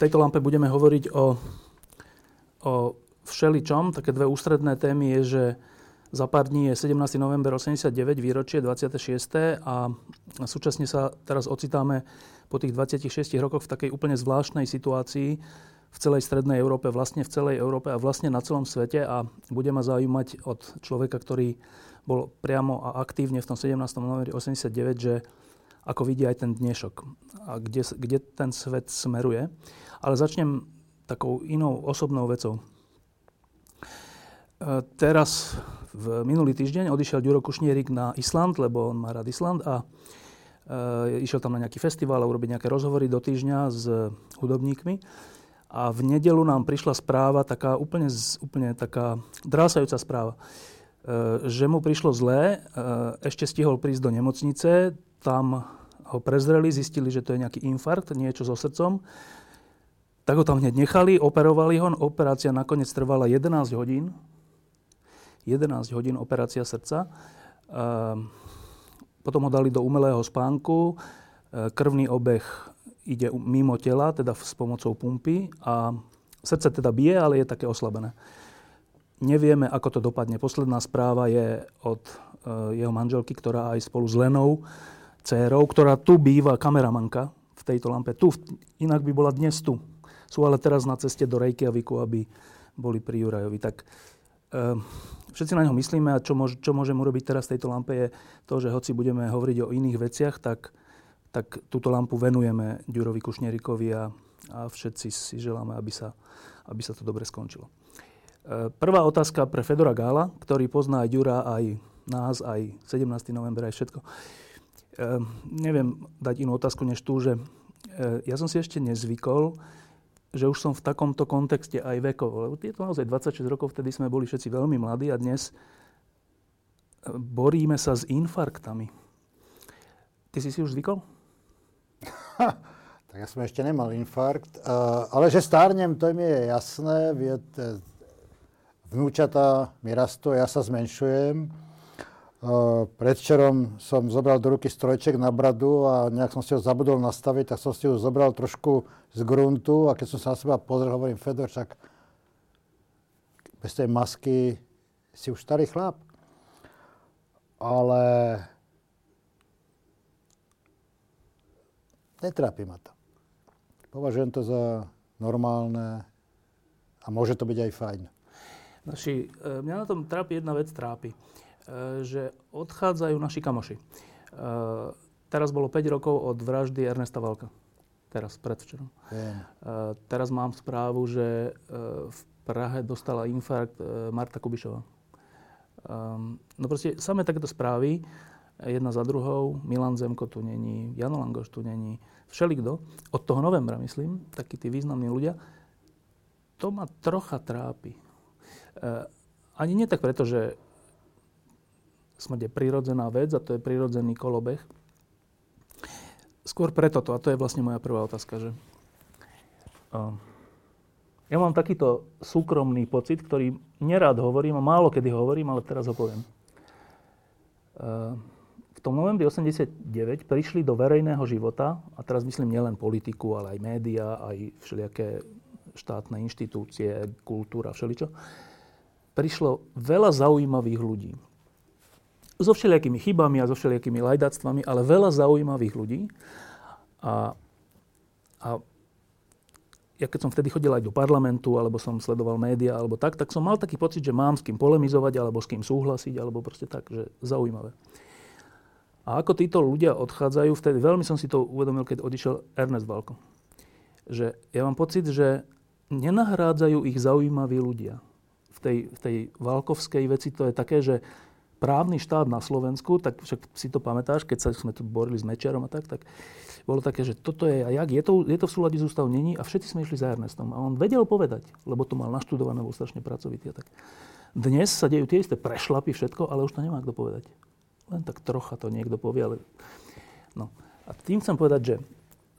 tejto lampe budeme hovoriť o všeličom. Také dve ústredné témy je, že za pár dní je 17. november 89, výročie 26. a súčasne sa teraz ocitáme po tých 26 rokoch v takej úplne zvláštnej situácii v celej strednej Európe, vlastne v celej Európe a vlastne na celom svete. A bude ma zaujímať od človeka, ktorý bol priamo a aktívne v tom 17. novembri 89, že ako vidí aj ten dnešok a kde ten svet smeruje. Ale začnem takou inou osobnou vecou. Teraz v minulý týždeň odišiel Ďuro Kušnierik na Island, lebo on má rád Island a išiel tam na nejaký festival a urobiť nejaké rozhovory do týždňa s hudobníkmi. A v nedeľu nám prišla správa, taká úplne taká drásajúca správa, že mu prišlo zlé, ešte stihol prísť do nemocnice, tam ho prezreli, zistili, že to je nejaký infarkt, niečo so srdcom. Tak ho tam hneď nechali, operovali ho, operácia nakoniec trvala 11 hodín. 11 hodín operácia srdca. Potom ho dali do umelého spánku. Krvný obeh ide mimo tela, teda s pomocou pumpy. A srdce teda bije, ale je také oslabené. Nevieme, ako to dopadne. Posledná správa je od jeho manželky, ktorá aj spolu s Lenou, dcérou, ktorá tu býva, kameramanka v tejto lampe. Tu, inak by bola dnes tu. Sú ale teraz na ceste do Reykjaviku, aby boli pri Jurajovi. Tak všetci na ňo myslíme a čo môžem urobiť teraz v tejto lampe je to, že hoci budeme hovoriť o iných veciach, tak túto lampu venujeme Ďurovi Kušnierikovi a všetci si želáme, aby sa to dobre skončilo. Prvá otázka pre Fedora Gála, ktorý pozná aj Ďura, aj nás, aj 17. november, aj všetko. Neviem dať inú otázku než tú, že ja som si ešte nezvykol, že už som v takomto kontexte aj vekovo. Lebo je to naozaj 26 rokov, vtedy sme boli všetci veľmi mladí a dnes boríme sa s infarktami. Ty si už zvykol? Tak ja som ešte nemal infarkt. Ale že stárnem, to mi je jasné. Vnúčata mi rastú, ja sa zmenšujem. Predvčerom som zobral do ruky strojček na bradu a nejak som si ho zabudol nastaviť, tak som si ho zobral trošku z gruntu a keď som sa na seba pozrel, hovorím, Fedor, však bez tej masky si už starý chlap. Ale netrápi ma to. Považujem to za normálne a môže to byť aj fajn. Naši, mňa na tom jedna vec trápi, že odchádzajú naši kamoši. Teraz bolo 5 rokov od vraždy Ernesta Valka. Teraz, predvčerom. Yeah. Teraz mám správu, že v Prahe dostala infarkt Marta Kubišová. No proste samé takéto správy, jedna za druhou, Milan Zemko tu není, Jano Langos tu není, všelikdo, od toho novembra, myslím, takí tí významní ľudia, to ma trocha trápi. Ani nie tak preto, že smrť je prirodzená vec a to je prirodzený kolobeh, skôr preto to, a to je vlastne moja prvá otázka, že ja mám takýto súkromný pocit, ktorý nerád hovorím a málo kedy hovorím, ale teraz ho poviem. V tom novembri 89 prišli do verejného života, a teraz myslím nielen politiku, ale aj médiá, aj všelijaké štátne inštitúcie, kultúra, všeličo, prišlo veľa zaujímavých ľudí. So všelijakými chybami a so všelijakými lajdáctvami, ale veľa zaujímavých ľudí. A ja keď som vtedy chodil aj do parlamentu, alebo som sledoval médiá, alebo tak som mal taký pocit, že mám s kým polemizovať, alebo s kým súhlasiť, alebo proste tak, že zaujímavé. A ako títo ľudia odchádzajú, vtedy veľmi som si to uvedomil, keď odišiel Ernest Valko. Že ja mám pocit, že nenahrádzajú ich zaujímaví ľudia. V tej valkovskej veci to je také, že právny štát na Slovensku, tak však si to pamätáš, keď sa sme tu borili s Mečiarom a tak bolo také, že toto je a jak, je to v súlade s ústavou, není a všetci sme išli za Ernestom. A on vedel povedať, lebo to mal naštudované, bol strašne pracovitý a tak. Dnes sa dejú tie isté prešlapy, všetko, ale už to nemá kto povedať. Len tak trocha to niekto povie, ale... No. A tým chcem povedať, že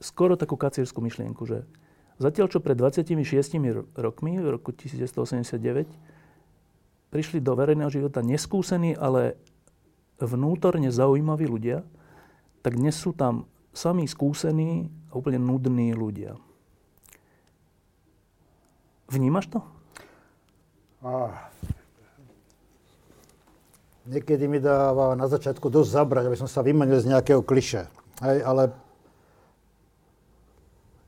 skoro takú kacierskú myšlienku, že zatiaľ, čo pred 26 rokmi, v roku 1989, prišli do verejného života neskúsení, ale vnútorne zaujímaví ľudia, tak dnes sú tam sami skúsení a úplne nudní ľudia. Vnímaš to? Niekedy mi dáva na začiatku dosť zabrať, aby som sa vymanil z nejakého kliše. Hej, ale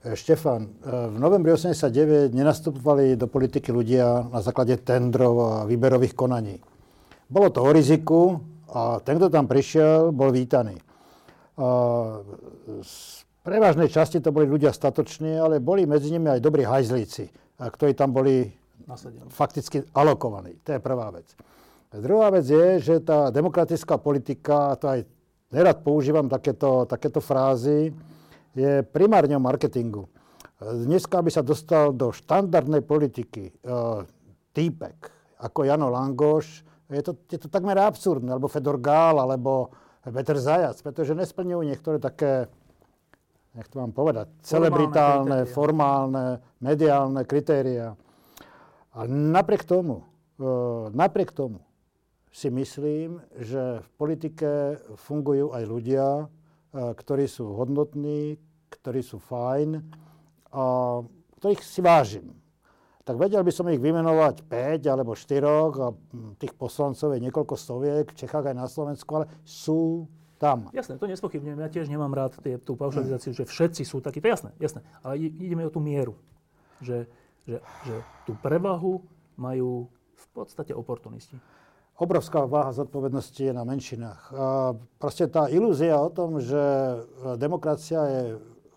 Štefan, v novembri 1989 nenastupovali do politiky ľudia na základe tendrov a výberových konaní. Bolo to o riziku a ten, kto tam prišiel, bol vítaný. Z prevažnej časti to boli ľudia statoční, ale boli medzi nimi aj dobrí hajzlíci, ktorí tam boli fakticky alokovaní. To je prvá vec. Druhá vec je, že tá demokratická politika, to aj nerad používam takéto frázy, je primárne o marketingu. Dneska by sa dostal do štandardnej politiky týpek ako Jano Langos, je to takmer absurdné, alebo Fedor Gál, alebo Peter Zajac, pretože nesplňujú niektoré také, nech to mám povedať, celebritálne, formálne, mediálne kritériá. A napriek tomu si myslím, že v politike fungujú aj ľudia, ktorí sú hodnotní, ktorí sú fajn a ktorých si vážim. Tak vedel by som ich vymenovať 5 alebo 4 a tých poslancov je niekoľko stoviek v Čechách aj na Slovensku, ale sú tam. Jasné, to nespochybňujem. Ja tiež nemám rád tú paušalizáciu, že všetci sú takí. To je jasné. Ale ideme o tú mieru, že tú prevahu majú v podstate oportunisti. Obrovská váha zodpovednosti je na menšinách. A proste tá ilúzia o tom, že demokracia je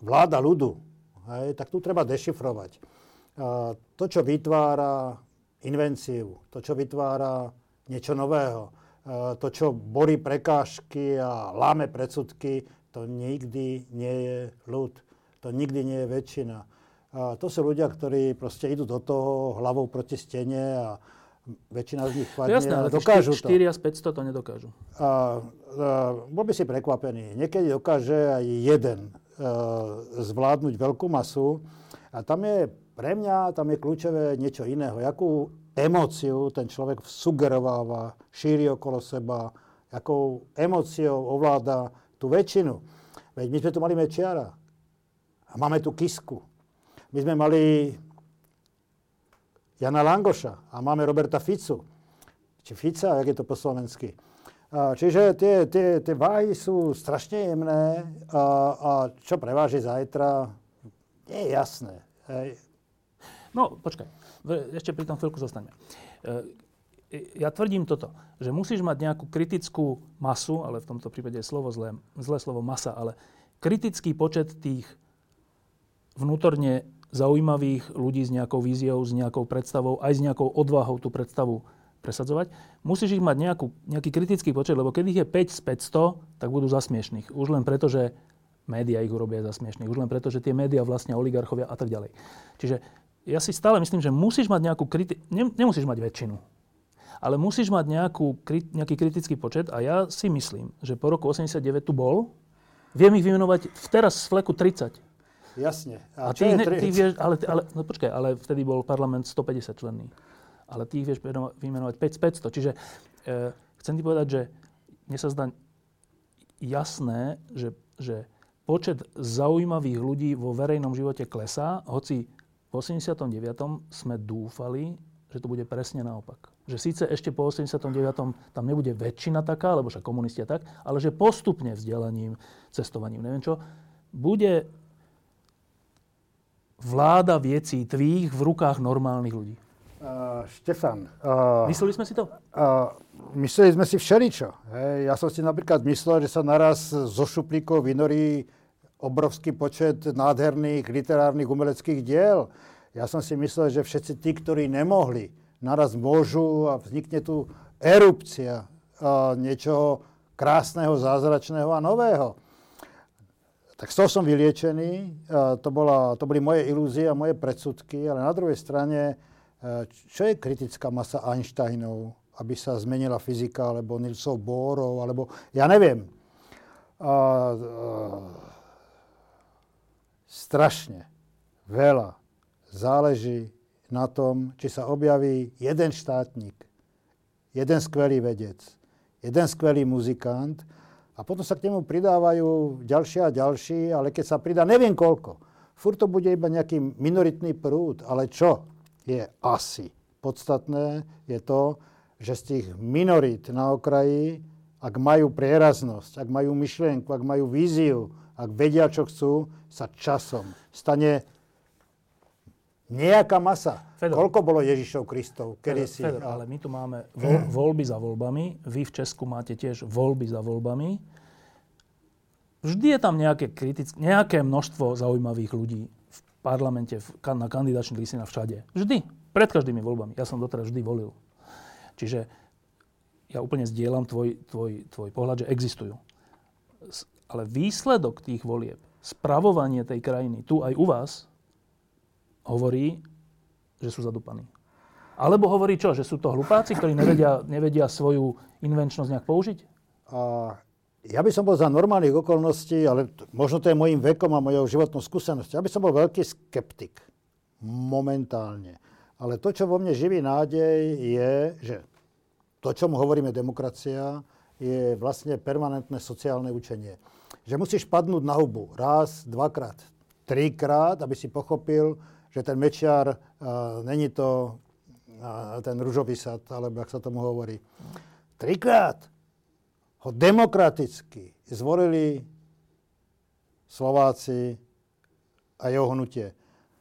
vláda ľudu, hej, tak tu treba dešifrovať. A to, čo vytvára invenciu, to, čo vytvára niečo nového, to, čo borí prekážky a láme predsudky, to nikdy nie je ľud, to nikdy nie je väčšina. A to sú ľudia, ktorí proste idú do toho hlavou proti stene a väčšina z nich padne, jasné, ale dokážu 4 to. 4 až 500 to nedokážu. Bol by si prekvapený. Niekedy dokáže aj jeden zvládnuť veľkú masu. A pre mňa tam je kľúčové niečo iného. Jakú emóciu ten človek sugerováva, šíri okolo seba, jakou emóciou ovláda tú väčšinu. Veď my sme tu mali Mečiara. A máme tu Kisku. My sme mali Jana Langoša a máme Roberta Ficu. Či Fica, jak je to po slovensky. Čiže tie váhy sú strašne jemné a čo preváži zajtra, nie je jasné. Hej. No, počkaj. Ešte pri tom chvíľku zostaňme. Ja tvrdím toto, že musíš mať nejakú kritickú masu, ale v tomto prípade je slovo zlé slovo masa, ale kritický počet tých vnútorne zaujímavých ľudí s nejakou víziou, s nejakou predstavou, aj s nejakou odvahou tú predstavu presadzovať. Musíš ich mať nejaký kritický počet, lebo keď ich je 5 z 500, tak budú zasmiešných. Už len preto, že médiá ich urobia zasmiešných. Už len preto, že tie médiá vlastne oligarchovia a tak ďalej. Čiže ja si stále myslím, že musíš mať nejakú nemusíš mať väčšinu, ale musíš mať nejaký kritický počet a ja si myslím, že po roku 89 tu bol, viem ich vymenovať teraz z fleku 30. Jasne. A ty vieš, ale počkaj, ale vtedy bol parlament 150 členný. Ale ty ich vieš vymenovať 500. Čiže chcem ti povedať, že mne sa zdá jasné, že počet zaujímavých ľudí vo verejnom živote klesá, hoci v 89. sme dúfali, že to bude presne naopak. Že síce ešte po 89. tam nebude väčšina taká, alebo však komunisti a tak, ale že postupne vzdelaním, cestovaním, neviem čo, bude vláda vecí tvých v rukách normálnych ľudí. Štefan. Mysleli sme si to? Mysleli sme si všeličo. Hej. Ja som si napríklad myslel, že sa naraz zo šuplíkov vynorí obrovský počet nádherných literárnych umeleckých diel. Ja som si myslel, že všetci tí, ktorí nemohli, naraz môžu a vznikne tu erupcia niečoho krásneho, zázračného a nového. Tak z toho som vyliečený, to boli moje ilúzie a moje predsudky, ale na druhej strane, čo je kritická masa Einsteinov, aby sa zmenila fyzika, alebo Nielsov Bohrov, alebo ja neviem. Strašne veľa záleží na tom, či sa objaví jeden štátnik, jeden skvelý vedec, jeden skvelý muzikant. A potom sa k nemu pridávajú ďalší a ďalší, ale keď sa pridá neviem koľko, furt to bude iba nejaký minoritný prúd, ale čo? je asi. Podstatné je to, že z tých minorít na okraji, ak majú prieraznosť, ak majú myšlienku, ak majú víziu, ak vedia, čo chcú, sa časom stane nejaká masa. Fedor. Koľko bolo Ježišov Kristov? Kedysi? Fedor, ale my tu máme voľby za voľbami. Vy v Česku máte tiež voľby za voľbami. Vždy je tam nejaké množstvo zaujímavých ľudí v parlamente, na kandidačných listinách, všade. Vždy. Pred každými voľbami. Ja som doteraz vždy volil. Čiže ja úplne zdieľam tvoj pohľad, že existujú. Ale výsledok tých volieb, spravovanie tej krajiny tu aj u vás, hovorí, že sú zadupaní. Alebo hovorí čo? Že sú to hlupáci, ktorí nevedia svoju invenčnosť nejak použiť? Ja by som bol za normálnych okolností, ale možno to je mojím vekom a mojou životnou skúsenosťou. Ja by som bol veľký skeptik. Momentálne. Ale to, čo vo mne živí nádej, je, že to, čomu hovoríme demokracia, je vlastne permanentné sociálne učenie. Že musíš padnúť na hubu raz, dvakrát, trikrát, aby si pochopil, že ten Mečiar není to ten ružový sad, alebo jak sa tomu hovorí. Trikrát ho demokraticky zvolili Slováci a jeho hnutie.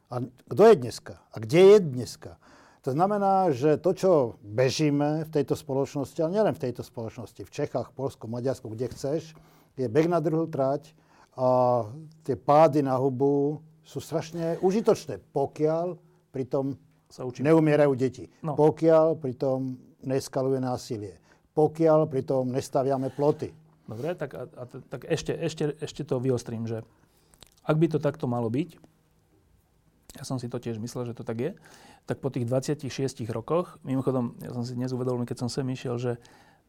A kto je dneska? A kde je dneska? To znamená, že to, čo bežíme v tejto spoločnosti, ale nielen v tejto spoločnosti, v Čechách, Poľsku, Maďarsku, kde chceš, je beh na dlhú trať a tie pády na hubu sú strašne užitočné, pokiaľ pritom neumierajú deti, pokiaľ pritom neskaluje násilie, pokiaľ pritom nestaviame ploty. Dobre, tak ešte to vyostrím, že ak by to takto malo byť, ja som si to tiež myslel, že to tak je, tak po tých 26 rokoch, mimochodom, ja som si dnes uvedomil, keď som sem išiel, že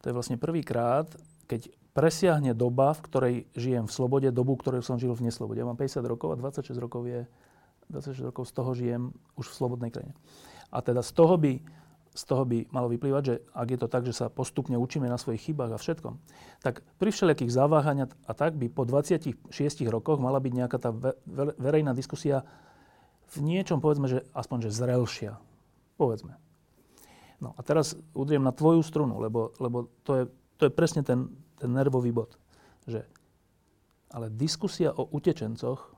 to je vlastne prvýkrát, keď presiahne doba, v ktorej žijem v slobode, dobu, ktorú som žil v neslobode. Ja mám 50 rokov a 26 rokov z toho žijem už v slobodnej krajine. A teda z toho by malo vyplývať, že ak je to tak, že sa postupne učíme na svojich chybách a všetkom, tak pri všelijakých zaváhaniach a tak by po 26 rokoch mala byť nejaká tá verejná diskusia v niečom, povedzme, že aspoň, že zrelšia. Povedzme. No a teraz udriem na tvoju strunu, lebo to je presne ten nervový bod. Že, ale diskusia o utečencoch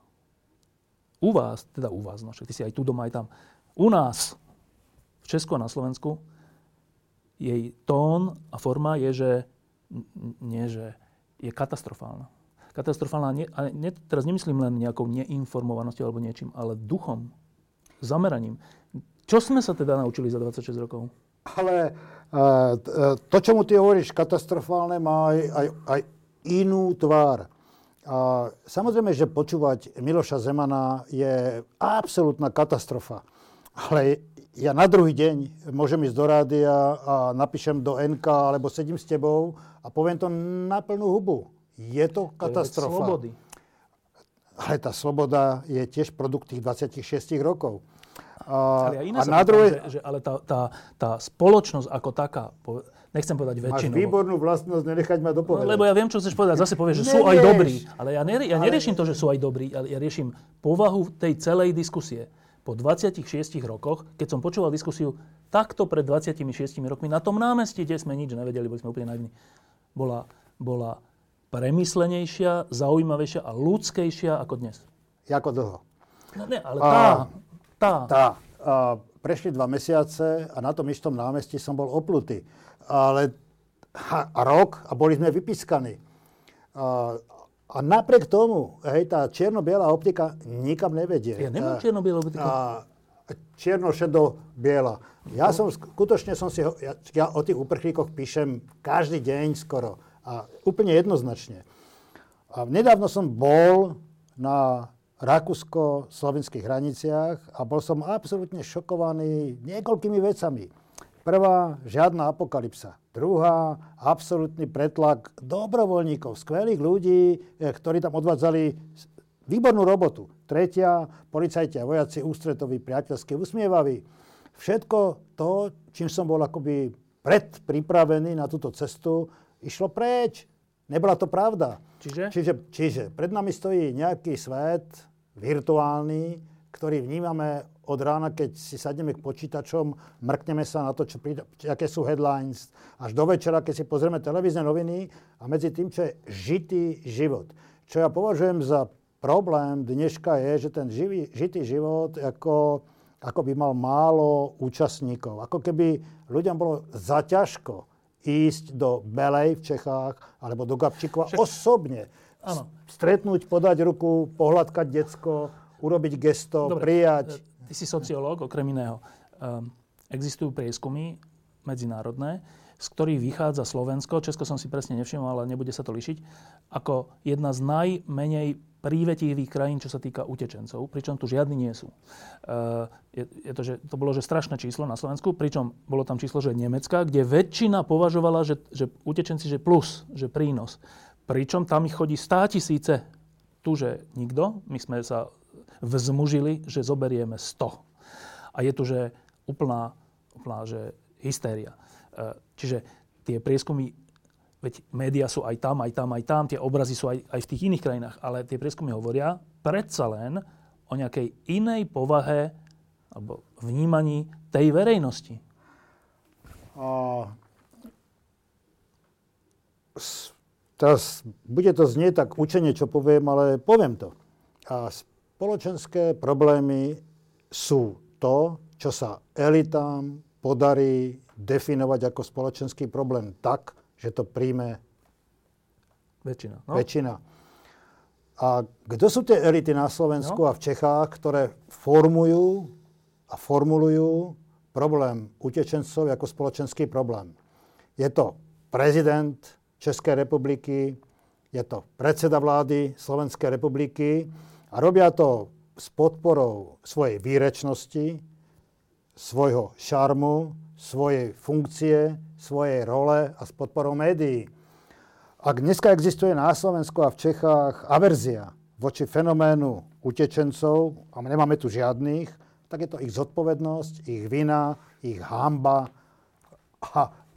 u vás, no však ty si aj tu doma, aj tam, u nás, v Česku a na Slovensku, jej tón a forma je, že nie, že je katastrofálna. Katastrofálna, a teraz nemyslím len nejakou neinformovanosťou alebo niečím, ale duchom, zameraním. Čo sme sa teda naučili za 26 rokov? Ale to, čo mu ty hovoríš, katastrofálne, má aj inú tvár. A samozrejme, že počúvať Miloša Zemana je absolútna katastrofa. Ale ja na druhý deň môžem ísť do rádia a napíšem do NK alebo sedím s tebou a poviem to na plnú hubu. Je to katastrofa. Ale tá sloboda je tiež produkt tých 26 rokov. Ale tá spoločnosť ako taká, nechcem povedať väčšinou. Máš výbornú vlastnosť, nenechať ma dopovedať. No, lebo ja viem, čo chceš povedať. Zase povieš, že sú aj dobrí. Ale ja neriešim to, že sú aj dobrí. Ja riešim povahu tej celej diskusie. Po 26 rokoch, keď som počúval diskusiu takto pred 26 rokmi, na tom námestí, kde sme nič nevedeli, boli sme úplne naivní, bola premyslenejšia, zaujímavejšia a ľudskejšia ako dnes. Jako dlho? No ne, ale tá. Prešli 2 mesiace a na tom istom námestí som bol oplutý. Ale rok a boli sme vypískaní. A napriek tomu, hej, tá čierno-biela optika nikam nevedie. Ja nemám čierno-biela optika. Čierno-šedo-biela. Ja som skutočne ja o tých uprchlíkoch píšem každý deň skoro. A úplne jednoznačne. A nedávno som bol na rakúsko-slovenských hraniciach a bol som absolútne šokovaný niekoľkými vecami. Prvá, žiadna apokalypsa. Druhá, absolútny pretlak dobrovoľníkov, skvelých ľudí, ktorí tam odvádzali výbornú robotu. Tretia, policajti a vojaci ústretoví, priateľskí, usmievaví. Všetko to, čím som bol akoby predpripravený na túto cestu, išlo preč. Nebola to pravda. Čiže pred nami stojí nejaký svet virtuálny, ktorý vnímame od rána, keď si sadneme k počítačom, mrkneme sa na to, aké sú headlines, až do večera, keď si pozrieme televízne noviny a medzi tým, čo je žitý život. Čo ja považujem za problém dneška je, že ten žitý život ako by mal málo účastníkov. Ako keby ľuďom bolo zaťažko ísť do Belej v Čechách alebo do Gabčíkova osobne. Áno. Stretnúť, podať ruku, pohľadkať decko, urobiť gesto, dobre, prijať. Ty si sociológ, okrem iného. Existujú prieskumy medzinárodné, z ktorých vychádza Slovensko. Česko som si presne nevšimol, ale nebude sa to lišiť. Ako jedna z najmenej prívetivých krajín, čo sa týka utečencov. Pričom tu žiadni nie sú. To bolo že strašné číslo na Slovensku. Pričom bolo tam číslo, že Nemecka, kde väčšina považovala, že utečenci, že plus, že prínos. Pričom tam ich chodí 100 000. Tuže nikto. My sme sa vzmužili, že zoberieme 100. A je tu, že úplná že hystéria. Čiže tie prieskumy, veď médiá sú aj tam, tie obrazy sú aj v tých iných krajinách, ale tie prieskumy hovoria predsa len o nejakej inej povahe alebo vnímaní tej verejnosti. Teraz bude to znieť tak učenie, čo poviem, ale poviem to. A spoločenské problémy sú to, čo sa elitám podarí definovať ako spoločenský problém tak, že to príjme väčšina. A kto sú tie elity na Slovensku a v Čechách, ktoré formujú a formulujú problém utečencov ako spoločenský problém? Je to prezident Českej republiky, je to predseda vlády Slovenskej republiky a robia to s podporou svojej výrečnosti, svojho šarmu, svojej funkcie, svojej role a s podporou médií. Ak dneska existuje na Slovensku a v Čechách averzia voči fenoménu utečencov, a nemáme tu žiadnych, tak je to ich zodpovednosť, ich vina, ich hanba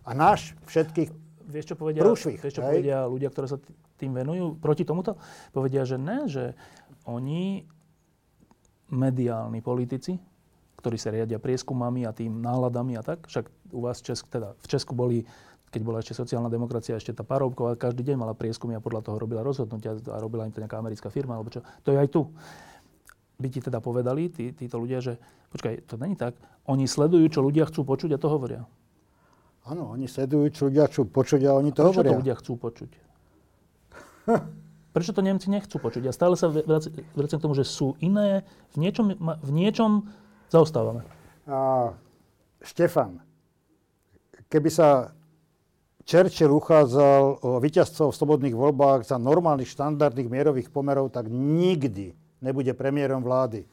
a náš všetkých. Vieš, čo povedia, prúšvih, čo povedia ľudia, ktorí sa tým venujú proti tomuto? Povedia, že ne, že oni, mediálni politici, ktorí sa riadia prieskumami a tým náladami a tak, však u vás v Česku boli, keď bola ešte sociálna demokracia, ešte tá Paroubková, každý deň mala prieskumy a podľa toho robila rozhodnutia a robila im to nejaká americká firma, alebo čo, to je aj tu. By ti teda povedali títo ľudia, že počkaj, to není tak, oni sledujú, čo ľudia chcú počuť a to hovoria. Áno, oni sledujú, čo ľudia chcú počuť a oni to hovoria. Prečo to ľudia chcú počuť? Prečo to Nemci nechcú počuť? Ja stále sa vracem k tomu, že sú iné, v niečom zaostávame. Štefan, keby sa Churchill uchádzal o víťazcov v slobodných voľbách za normálnych štandardných mierových pomerov, tak nikdy nebude premiérom vlády.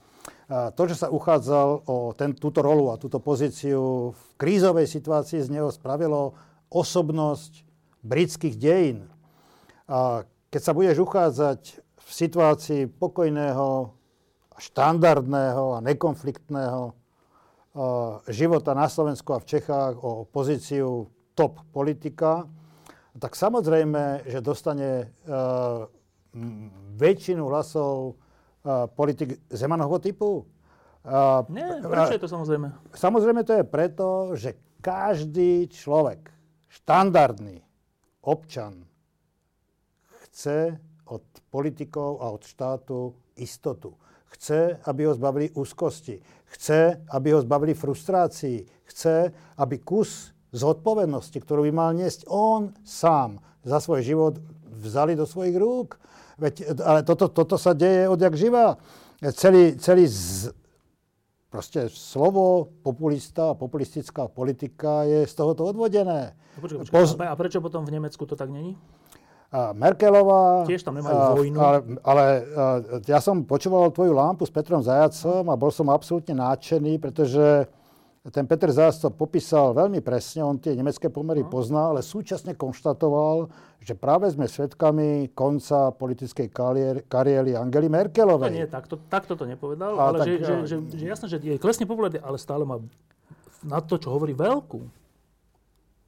To, že sa uchádzal o túto rolu a túto pozíciu v krízovej situácii, z neho spravilo osobnosť britských dejín. A keď sa budeš uchádzať v situácii pokojného, štandardného a nekonfliktného života na Slovensku a v Čechách o pozíciu top politika, tak samozrejme, že dostane väčšinu hlasov politik Zemanovho typu. Prečo je to samozrejme? Samozrejme to je preto, že každý človek, štandardný občan, chce od politikov a od štátu istotu. Chce, aby ho zbavili úzkosti. Chce, aby ho zbavili frustrácií. Chce, aby kus zodpovednosti, ktorú by mal niesť on sám za svoj život, vzali do svojich rúk. Veď, ale toto sa deje odjak živá. Proste slovo populista a populistická politika je z tohoto odvodené. Počkaj, a prečo potom v Nemecku to tak není? Merkelová... Tiež tam nemajú vojnu. Ale ja som počúval tvoju lámpu s Petrom Zajacom a bol som absolútne nadšený, pretože ten Peter Zajac to popísal veľmi presne, on tie nemecké pomery pozná, ale súčasne konštatoval, že práve sme svedkami konca politickej kariéry Angely Merkelovej. A nie, takto to nepovedal, ale tak, že jasné, že je klesne populárne, ale stále má na to, čo hovorí, veľkú.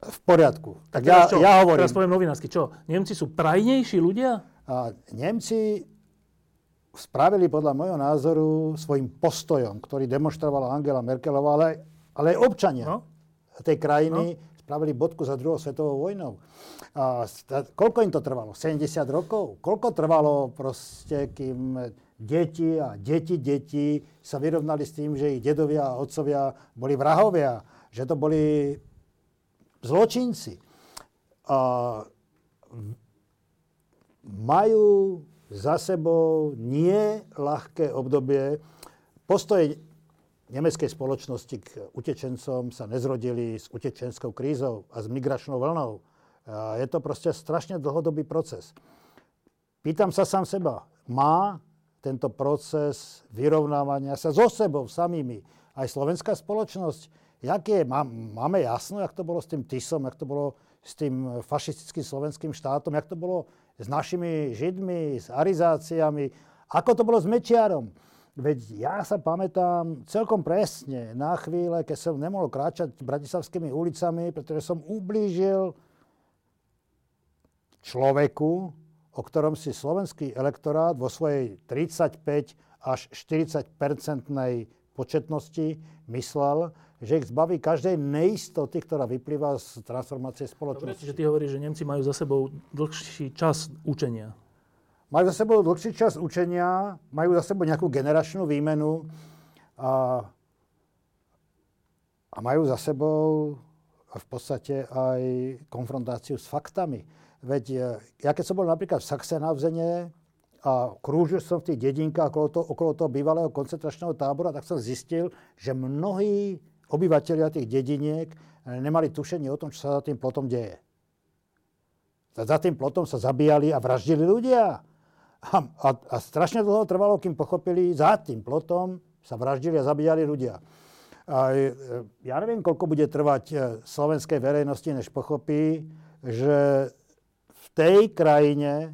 V poriadku. Tak ja hovorím. Teraz poviem novinársky, čo? Nemci sú prajnejší ľudia? Nemci spravili podľa môjho názoru svojim postojom, ktorý demonštrovala Angela Merkelová, ale aj občania tej krajiny spravili bodku za druhou svetovou vojnou. A koľko im to trvalo? 70 rokov? Koľko trvalo proste, kým deti a deti sa vyrovnali s tým, že ich dedovia a otcovia boli vrahovia, že to boli zločinci? Majú za sebou nie ľahké obdobie. Postoje nemeckej spoločnosti k utečencom sa nezrodili s utečenskou krízou a s migračnou vlnou. Je to proste strašne dlhodobý proces. Pýtam sa sám seba, má tento proces vyrovnávania sa so sebou samými aj slovenská spoločnosť? Máme jasno, jak to bolo s tým Tisom, jak to bolo s tým fašistickým slovenským štátom, jak to bolo s našimi Židmi, s arizáciami, ako to bolo s Mečiarom. Veď ja sa pamätám celkom presne na chvíle, keď som nemohol kráčať bratislavskými ulicami, pretože som ublížil človeku, o ktorom si slovenský elektorát vo svojej 35 až 40-percentnej početnosti myslel, že ich zbaví každej neistoty, ktorá vyplýva z transformácie spoločnosti. Dobre, že ty hovoríš, že Nemci majú za sebou dlhší čas učenia. Majú za sebou dlhší čas učenia, majú za sebou nejakú generačnú výmenu a majú za sebou v podstate aj konfrontáciu s faktami. Veď ja keď som bol napríklad v Sachsenhausene a krúžil som v tých dedinkách okolo toho bývalého koncentračného tábora, tak som zistil, že mnohí obyvateľia tých dediniek nemali tušenie o tom, čo sa za tým plotom deje. Za tým plotom sa zabíjali a vraždili ľudia. A strašne dlho trvalo, kým pochopili, za tým plotom sa vraždili a zabíjali ľudia. A ja neviem, koľko bude trvať slovenskej verejnosti, než pochopí, že v tej krajine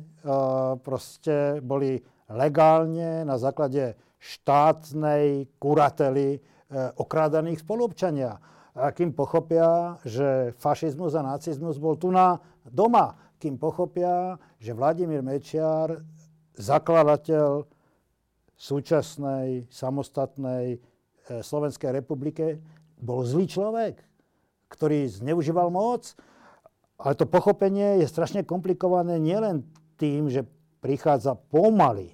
proste boli legálne na základe štátnej kurately okrádaných spoluobčania. A kým pochopia, že fašizmus a nacizmus bol tu na doma, kým pochopia, že Vladimír Mečiar, zakladateľ súčasnej, samostatnej Slovenskej republike, bol zlý človek, ktorý zneužíval moc. Ale to pochopenie je strašne komplikované nielen tým, že prichádza pomaly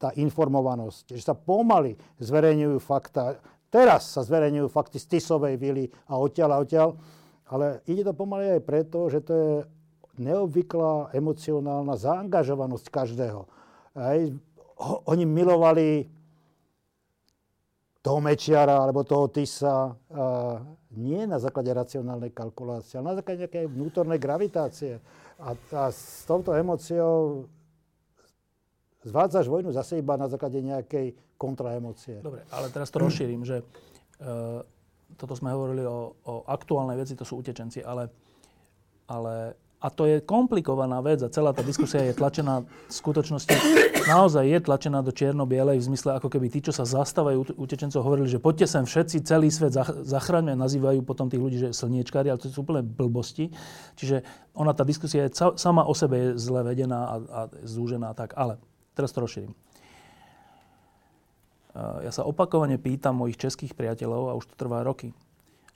tá informovanosť, že sa pomaly zverejňujú fakta. Teraz sa zverejňujú fakty z Tisovej vily a odtiaľ, ale ide to pomaly aj preto, že to je neobvyklá emocionálna zaangažovanosť každého. Oni milovali toho Mečiara alebo toho Tisa nie na základe racionálnej kalkulácie, ale na základe nejakej vnútornej gravitácie. A s touto emóciou zvádzaš vojnu zase iba na základe nejakej kontraemócie. Dobre, ale teraz to rozšírim, že toto sme hovorili o aktuálnej veci, to sú utečenci, ale a to je komplikovaná vec a celá tá diskusia je tlačená v skutočnosti, naozaj je tlačená do čierno-bielej v zmysle, ako keby tí, čo sa zastávajú utečencov, hovorili, že poďte sem všetci, celý svet zachraňme, nazývajú potom tých ľudí, že slniečkári, ale to sú úplne blbosti. Čiže ona, tá diskusia je sama o sebe je zle vedená a zúžená tak, ale teraz to rozšírim. Ja sa opakovane pýtam mojich českých priateľov, a už to trvá roky.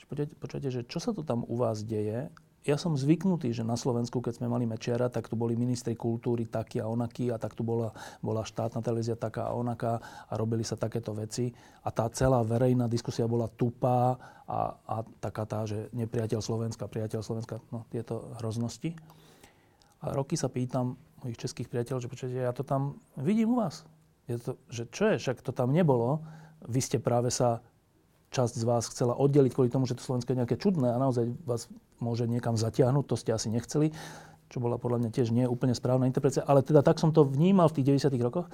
Počujete, že čo sa to tam u vás deje? Ja som zvyknutý, že na Slovensku, keď sme mali Mečiara, tak tu boli ministri kultúry takí a onakí a tak tu bola štátna televízia taká a onaká a robili sa takéto veci. A tá celá verejná diskusia bola tupá a taká tá, že nepriateľ Slovenska, no tieto hroznosti. A roky sa pýtam mojich českých priateľov, že počujete, ja to tam vidím u vás. Že čo je, však to tam nebolo, vy ste práve sa, časť z vás chcela oddeliť kvôli tomu, že to Slovensko je nejaké čudné a naozaj vás môže niekam zatiahnuť, to ste asi nechceli, čo bola podľa mňa tiež nie úplne správna interpretácia, ale teda tak som to vnímal v tých 90. rokoch.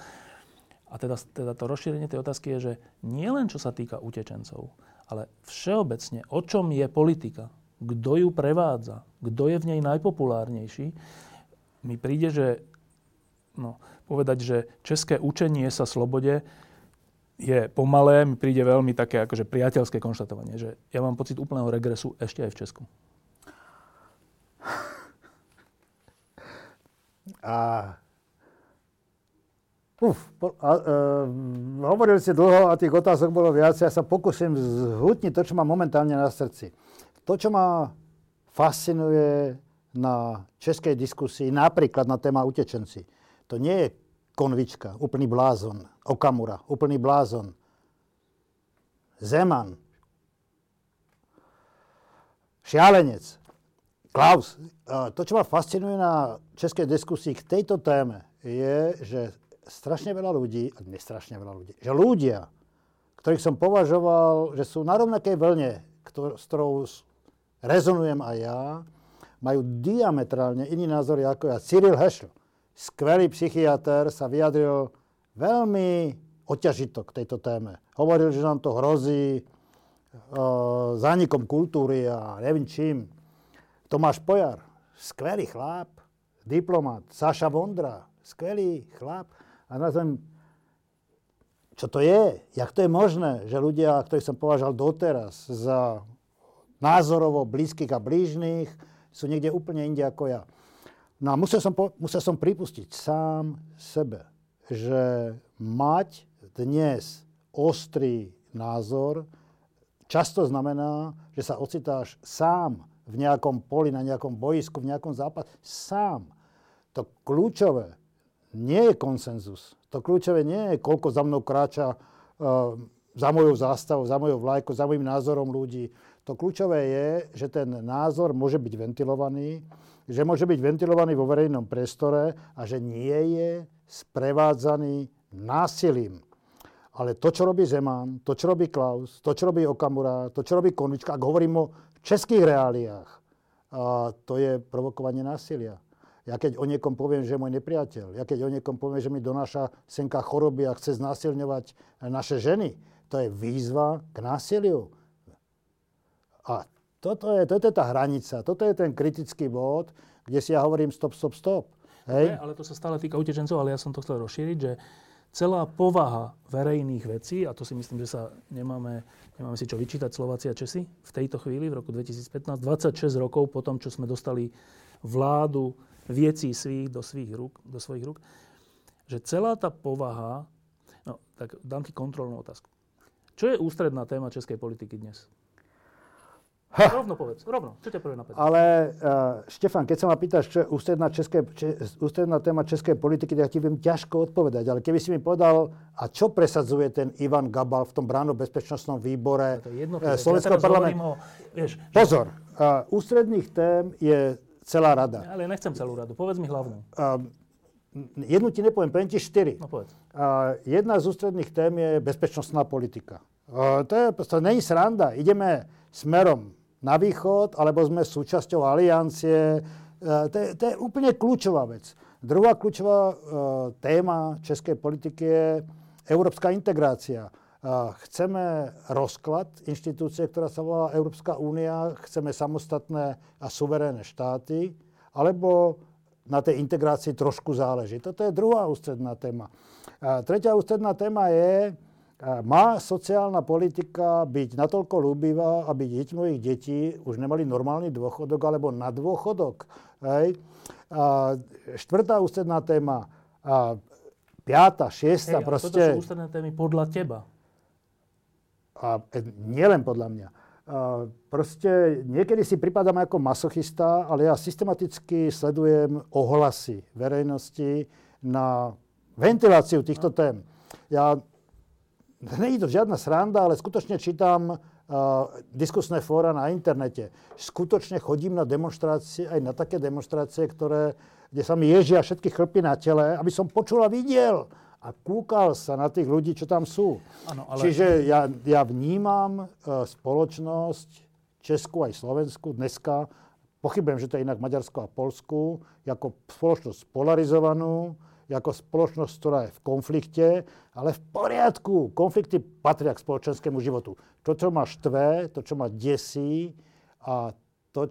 A teda to rozšírenie tej otázky je, že nie len čo sa týka utečencov, ale všeobecne, o čom je politika, kto ju prevádza, kto je v nej najpopulárnejší, mi príde, že povedať, že české učenie sa slobode je pomalé, mi príde veľmi také akože priateľské konštatovanie, že ja mám pocit úplného regresu ešte aj v Česku. A Hovorili ste dlho a tých otázok bolo viac. Ja sa pokúsim zhutniť to, čo má momentálne na srdci. To, čo ma fascinuje na českej diskusii, napríklad na téma utečenci, to nie je Konvička, úplný blázon, Okamura, úplný blázon, Zeman, šialenec, Klaus. To, čo ma fascinuje na českej diskusii k tejto téme, je, že strašne veľa ľudí, že ľudia, ktorých som považoval, že sú na rovnakej vlne, s ktorou rezonujem aj ja, majú diametrálne iný názor ako ja. Cyril Heschel, skvelý psychiatr, sa vyjadril veľmi oťažito k tejto téme. Hovoril, že nám to hrozí zánikom kultúry a neviem čím. Tomáš Pojar, skvelý chlap, diplomat. Sáša Vondra, skvelý chlap. A nazvem, čo to je? Jak to je možné, že ľudia, ktorých som považal doteraz za názorovo blízkych a blížnych, sú niekde úplne inde ako ja. No a musel som pripustiť sám sebe, že mať dnes ostrý názor často znamená, že sa ocitáš sám v nejakom poli, na nejakom bojisku, v nejakom zápase. Sám. To kľúčové nie je konsenzus. To kľúčové nie je, koľko za mnou kráča za mojou zástavou, za mojou vlajkou, za mojím názorom ľudí. To kľúčové je, že ten názor môže byť ventilovaný, že môže byť ventilovaný vo verejnom priestore a že nie je sprevádzaný násilím. Ale to, čo robí Zeman, to, čo robí Klaus, to, čo robí Okamura, to, čo robí Konvička, ak hovorím o českých reáliách, to je provokovanie násilia. Ja keď o niekom poviem, že je môj nepriateľ, ja keď o niekom poviem, že mi donáša senka choroby a chce znásilňovať naše ženy, to je výzva k násiliu. A toto je tá hranica, toto je ten kritický bod, kde si ja hovorím stop, stop, stop. Hej? Ale to sa stále týka utečencov, ale ja som to chcel rozšíriť, že celá povaha verejných vecí, a to si myslím, že sa nemáme si čo vyčítať Slováci a Česi, v tejto chvíli, v roku 2015, 26 rokov po tom, čo sme dostali vládu vecí svých do svojich rúk, že celá tá povaha. No, tak dám ti kontrolnú otázku. Čo je ústredná téma českej politiky dnes? Rovno povedz, rovno. Čo ťa prvé napadne? Ale Štefan, keď sa ma pýtaš, čo je ústredná téma českej politiky, tak ti viem ťažko odpovedať. Ale keby si mi povedal, a čo presadzuje ten Ivan Gabal v tom bránobezpečnostnom výbore Slovenského parlamentu? Pozor, ústredných tém je celá rada. Ale nechcem celú radu, povedz mi hlavnú. Jednu ti nepoviem, poviem ti 4. No povedz. Jedna z ústredných tém je bezpečnostná politika. To není sranda. Ideme smerom na východ, alebo sme súčasťou aliancie. To je úplne kľúčová vec. Druhá kľúčová téma českej politiky je európska integrácia. Chceme rozklad inštitúcie, ktorá sa volá Európska únia, chceme samostatné a suverénne štáty, alebo na tej integrácii trošku záleží. Toto je druhá ústredná téma. Tretia ústredná téma je, má sociálna politika byť natoľko ľúbivá, aby deti mojich detí už nemali normálny dôchodok alebo na dôchodok. Hej. Štvrtá ústredná téma, piata, šiesta, proste... Toto sú ústredné témy podľa teba. A nielen podľa mňa. Proste niekedy si pripadám ako masochista, ale ja systematicky sledujem ohlasy verejnosti na ventiláciu týchto tém. Nie je to žiadna sranda, ale skutočne čítam diskusné fóra na internete. Skutočne chodím na demonstrácie, aj na také demonstrácie, kde sa mi ježia všetky chlpy na tele, aby som počul a videl. A kúkal sa na tých ľudí, čo tam sú. Ano, ale... Čiže ja vnímam spoločnosť Česku aj Slovensku dneska, pochybujem, že to je inak Maďarsko a Polsku, ako spoločnosť polarizovanú, ako spoločnosť, ktorá je v konflikte, ale v poriadku. Konflikty patria k spoločenskému životu. To, čo ma štve, to, čo ma desí a to,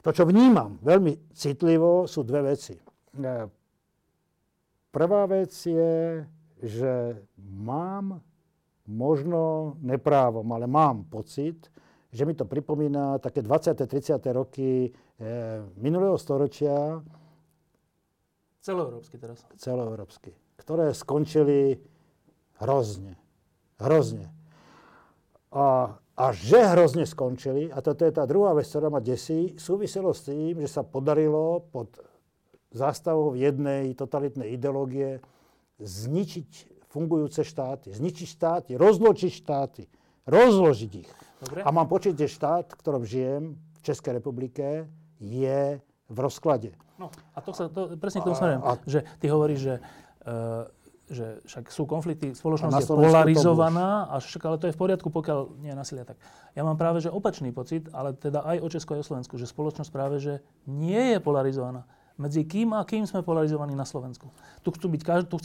čo vnímam veľmi citlivo, sú dve veci. Prvá vec je, že mám možno neprávom, ale mám pocit, že mi to pripomína také 20. 30. roky minulého storočia. Celoeurópsky teraz. Celoeurópsky. Ktoré skončili hrozne. Hrozne. A že hrozne skončili, a toto je tá druhá vec, ktorá ma desí, súviselo s tým, že sa podarilo pod zástavou jednej totalitnej ideológie zničiť fungujúce štáty. Zničiť štáty, rozločiť štáty, rozložiť ich. Dobre. A mám pocit, že štát, v ktorom žijem, v Českej republike, je v rozklade. No, a to sa, to, presne k tomu smerujem, že ty hovoríš, že však sú konflikty, spoločnosť je polarizovaná, a však, ale to je v poriadku, pokiaľ nie je násilia tak. Ja mám práve, že opačný pocit, ale teda aj o Česku, aj o Slovensku, že spoločnosť práve, že nie je polarizovaná. Medzi kým a kým sme polarizovaní na Slovensku? Tu chce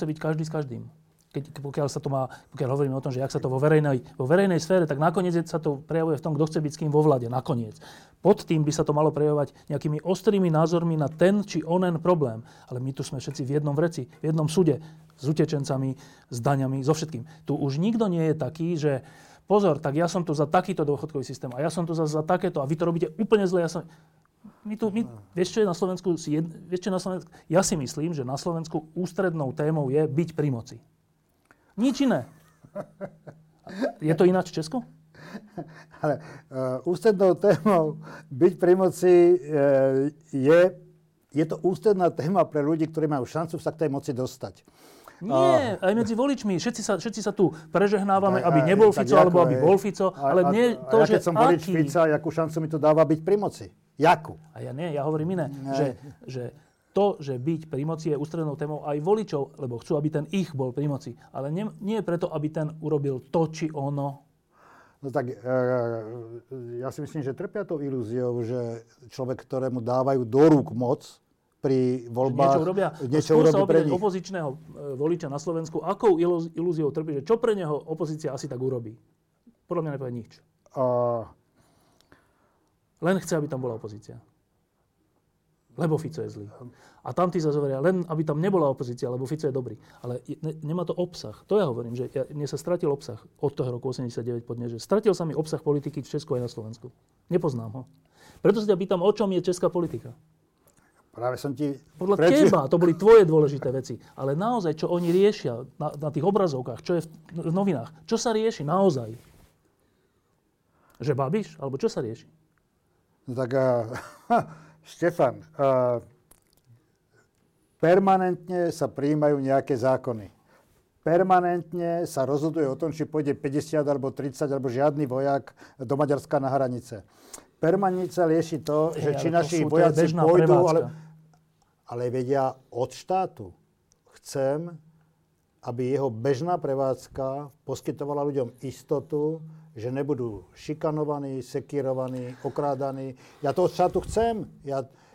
byť každý s každým. Pokiaľ sa to má, pokiaľ hovoríme o tom, že jak sa to vo verejnej sfére, tak nakoniec sa to prejavuje v tom, kto chce byť s kým vo vláde. Nakoniec. Pod tým by sa to malo prejavovať nejakými ostrými názormi na ten či onen problém. Ale my tu sme všetci v jednom vreci, v jednom súde, s utečencami, s daňami, so všetkým. Tu už nikto nie je taký, že pozor, tak ja som tu za takýto dôchodkový systém a ja som tu za takéto a vy to robíte úplne zle. Vieš, čo je na Slovensku? Ja si myslím, že na Slovensku ústrednou témou je byť pri moci. Nič iné. Je to ináč v Česku? Ale ústrednou témou byť pri moci je to ústredná téma pre ľudí, ktorí majú šancu sa k tej moci dostať. Nie, aj medzi voličmi. Všetci sa tu prežehnávame, aby nebol Fico, alebo aby bol Fico. Ale nie to, ja keď som volič Fica, jakú šancu mi to dáva byť pri moci? Jakú? A ja nie, ja hovorím iné. Že to, že byť pri moci je ústrednou témou aj voličov, lebo chcú, aby ten ich bol pri moci. Ale nie preto, aby ten urobil to či ono. No tak ja si myslím, že trpia tou ilúziou, že človek, ktorému dávajú do rúk moc pri voľbách, niečo urobí pre nich. Opozičného voliča na Slovensku, akou ilúziou trpí, že čo pre neho opozícia asi tak urobí? Podľa mňa nepovie nič. Len chce, aby tam bola opozícia. Lebo Fico je zlý. A tam tí sa zoveria, len aby tam nebola opozícia, lebo Fico je dobrý. Ale nemá to obsah. To ja hovorím, že mne sa stratil obsah od toho roku 89 po dne, že stratil sa mi obsah politiky v Česku aj na Slovensku. Nepoznám ho. Preto sa ťa pýtam, o čom je česká politika? Práve som ti... Podľa teba, to boli tvoje dôležité veci. Ale naozaj, čo oni riešia na tých obrazovkách, čo je v novinách, čo sa rieši naozaj? Že Babiš? Alebo čo sa rieši? No tak... Štefan, permanentne sa prijímajú nejaké zákony. Permanentne sa rozhoduje o tom, či pôjde 50 alebo 30 alebo žiadny vojak do Maďarska na hranice. Permanentne sa rieši to, že či naši vojaci pôjdu, ale vedia od štátu. Chcem, aby jeho bežná prevádzka poskytovala ľuďom istotu, že nebudú šikanovaní, sekírovaní, okrádaní. Ja to od štátu chcem.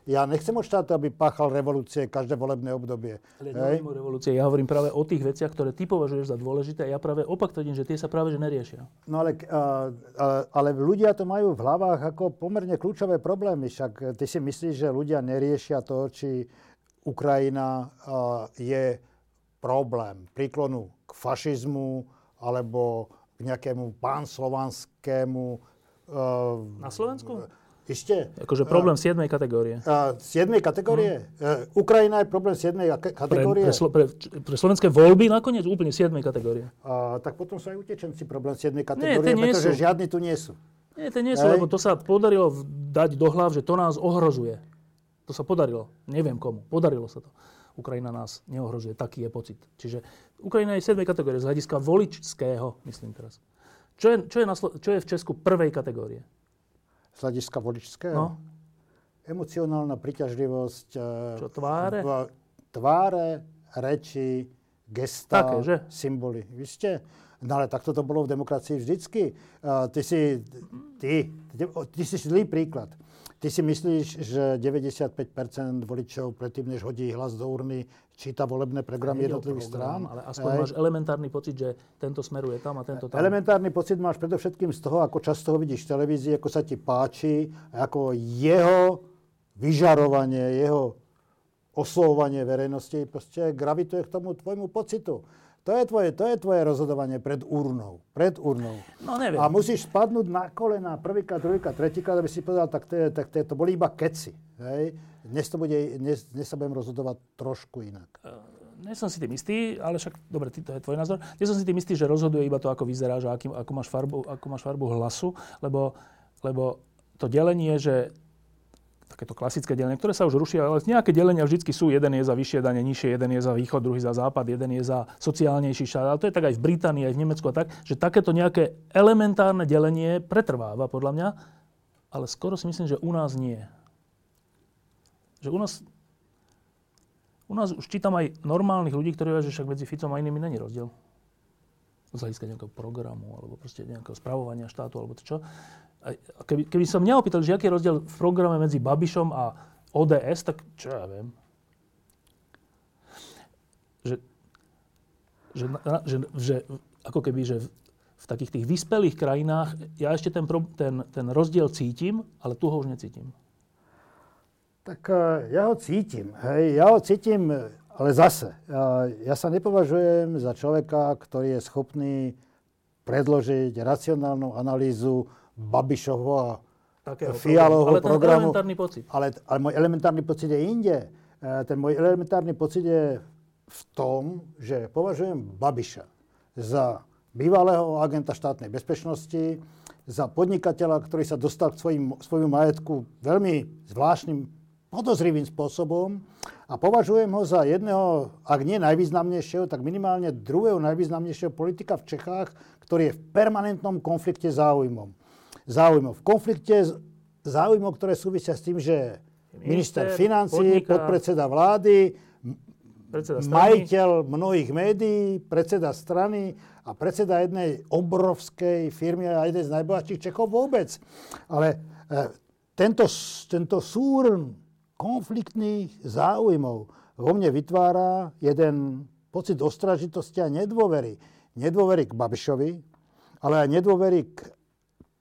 Ja nechcem od štátu, aby páchal revolúcie každé volebné obdobie. Ale neviem o revolúcie. Ja hovorím práve o tých veciach, ktoré ty považuješ za dôležité. Ja práve opak tvrdím, že tie sa práve že neriešia. No ale ľudia to majú v hlavách ako pomerne kľúčové problémy. Však ty si myslíš, že ľudia neriešia to, či Ukrajina je problém príklonu k fašizmu alebo k nejakému pánslovanskému... na Slovensku? Ešte. Akože problém 7. kategórie. 7. kategórie? Ukrajina je problém 7. kategórie. Pre slovenské voľby nakoniec úplne 7. kategórie. Tak potom sú aj utečenci problém 7. kategórie, pretože žiadni tu nie sú. Nie, to nie sú, lebo to sa podarilo dať do hlav, že to nás ohrozuje. To sa podarilo. Neviem komu. Podarilo sa to. Ukrajina nás neohrozuje. Taký je pocit. Čiže Ukrajina je 7. kategórie z hľadiska voličského, myslím teraz. Čo je v Česku prvej kategórie? Z hľadiska voličského? No. Emocionálna priťažlivosť. Čo, tváre? Tváre, reči, gestá, také, symboly. Víste? No ale takto to bolo v demokracii vždycky. Ty si zlý príklad. Ty si myslíš, že 95% voličov predtým, než hodí hlas do urny, číta volebné programy jednotlivých strán? Ale aspoň máš elementárny pocit, že tento smeruje tam a tento tam. Elementárny pocit máš predovšetkým z toho, ako často ho vidíš v televízii, ako sa ti páči, ako jeho vyžarovanie, jeho oslovovanie verejnosti proste gravituje k tomu tvojmu pocitu. To je tvoje rozhodovanie pred urnou. No neviem. A musíš spadnúť na kolená prvýkrát, druhýkrát, tretíkrát, aby si povedal, tak to boli iba keci. Hej? Dnes sa budem rozhodovať trošku inak. Nie som si tým istý, ale však, dobre, to je tvoj názor. Nie som si tým istý, že rozhoduje iba to, ako vyzeráš a ako máš farbu hlasu, lebo to delenie, že takéto klasické delenie, ktoré sa už rušia, ale nejaké delenia vždycky sú. Jeden je za vyššie dane, nižšie, jeden je za východ, druhý za západ, jeden je za sociálnejší štát. Ale to je tak aj v Británii, aj v Nemecku a tak, že takéto nejaké elementárne delenie pretrváva, podľa mňa. Ale skoro si myslím, že u nás nie. Že u nás už čítam aj normálnych ľudí, ktorí hovoria, že však medzi Ficom a inými není rozdiel. Z hľadiska nejakého programu, alebo proste nejakého spravovania štátu, alebo to čo. Keby sa mňa opýtali, že aký je rozdiel v programe medzi Babišom a ODS, tak čo ja viem. Že ako keby, že v takých tých vyspelých krajinách ja ešte ten rozdiel cítim, ale tu ho už necítim. Tak ja ho cítim, hej, ale zase. Ja sa nepovažujem za človeka, ktorý je schopný predložiť racionálnu analýzu Babišovho a Fialovho programu. Ale môj elementárny pocit je inde. Ten môj elementárny pocit je v tom, že považujem Babiša za bývalého agenta štátnej bezpečnosti, za podnikateľa, ktorý sa dostal k svojmu majetku veľmi zvláštnym, podozrivým spôsobom a považujem ho za jedného, ak nie najvýznamnejšieho, tak minimálne druhého najvýznamnejšieho politika v Čechách, ktorý je v permanentnom konflikte záujmov. V konflikte záujmov, ktoré súvisia s tým, že minister financií, podpredseda vlády, majiteľ mnohých médií, predseda strany a predseda jednej obrovskej firmy a jeden z najbohatších Čechov vôbec. Ale tento súrn konfliktných záujmov vo mne vytvára jeden pocit ostražitosti a nedôvery. Nedôvery k Babišovi, ale aj nedôvery k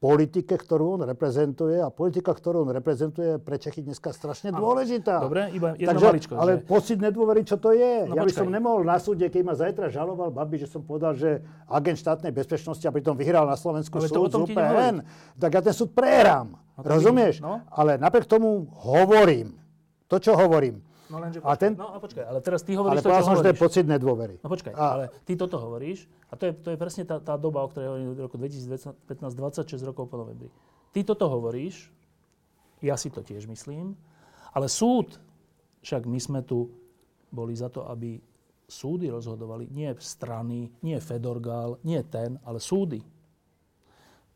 politike, ktorú on reprezentuje a politika, ktorú on reprezentuje pre Čechy dneska strašne dôležitá. Dobre, iba jedno maličko. Ale pocit nedôvery, čo to je? No, ja by som nemohol na súde, keď ma zajtra žaloval Babiš, že som povedal, že agent štátnej bezpečnosti a pritom vyhral na Slovensku súd z UPN, tak ja ten súd prehrám. No, rozumieš? No? Ale napriek tomu hovorím. To, čo hovorím. No, lenže počkaj, ale teraz ty hovoríš to, čo hovoríš. Ale to je pocit nedôvery. No počkaj, ale ty toto hovoríš a to je presne tá doba, o ktorej hovorím, roku 2015, 26 rokov po novembri. Ty toto hovoríš, ja si to tiež myslím, ale súd, však my sme tu boli za to, aby súdy rozhodovali, nie strany, nie Fedor Gál, nie ten, ale súdy.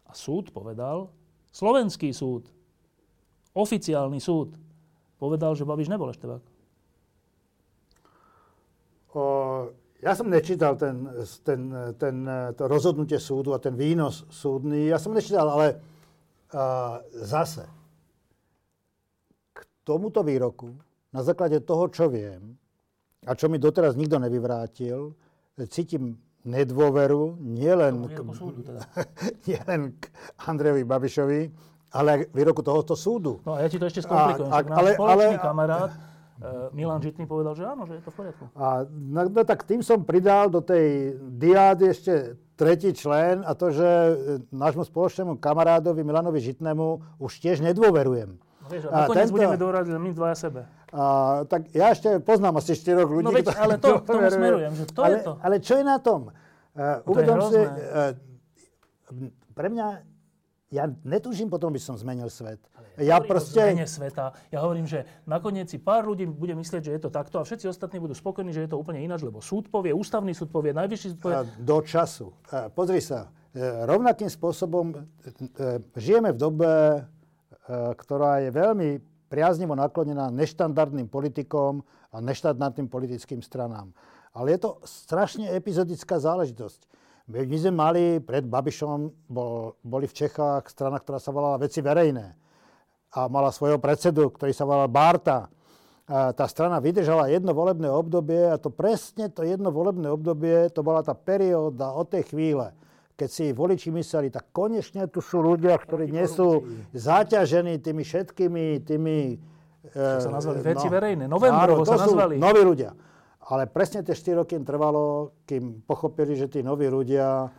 A súd povedal, slovenský súd, oficiálny súd, povedal, že Babiš nebol eštebák. Ja som nečítal to rozhodnutie súdu a ten výnos súdny. Ja som nečítal, ale zase k tomuto výroku, na základe toho, čo viem a čo mi doteraz nikto nevyvrátil, cítim nedôveru nielen k Andrejovi Babišovi, ale výroku tohoto súdu. No a ja ti to ešte skomplikujem. Náš spoločný kamarát Milan Žitný povedal, že áno, že je to v poriadku. No tak tým som pridal do tej diády ešte tretí člen a to, že nášmu spoločnému kamarádovi Milanovi Žitnému už tiež nedôverujem. No vieš, a nakoniec budeme dôverať my dvaja sebe. Tak ja ešte poznám asi 4 ľudí. No veď, ale to k tomu smerujem, že to je to. Ale čo je na tom? Uvedom to je hrozné. Pre mňa, ja netužím potom, by som zmenil svet. Ja proste sveta. Ja hovorím, že nakoniec si pár ľudí bude myslieť, že je to takto a všetci ostatní budú spokojní, že je to úplne ináč, lebo súd povie, ústavný súd povie, najvyšší súd povie. Do času. Pozri sa, rovnakým spôsobom žijeme v dobe, ktorá je veľmi priaznivo naklonená neštandardným politikom a neštandardným politickým stranám. Ale je to strašne epizodická záležitosť. My sme mali, pred Babišom boli v Čechách strana, ktorá sa volala Veci verejné a mala svojho predsedu, ktorý sa volal Bárta. A tá strana vydržala jedno volebné obdobie a to presne to jedno volebné obdobie, to bola tá perióda od tej chvíle, keď si voliči mysleli, tak konečne tu sú ľudia, ktorí nie sú zaťažení tými všetkými, tými... Čo sa nazvali Veci verejné, novembrovo sa nazvali. Noví ľudia. A Ale presne tie 4 roky im trvalo, kým pochopili, že tí noví ľudia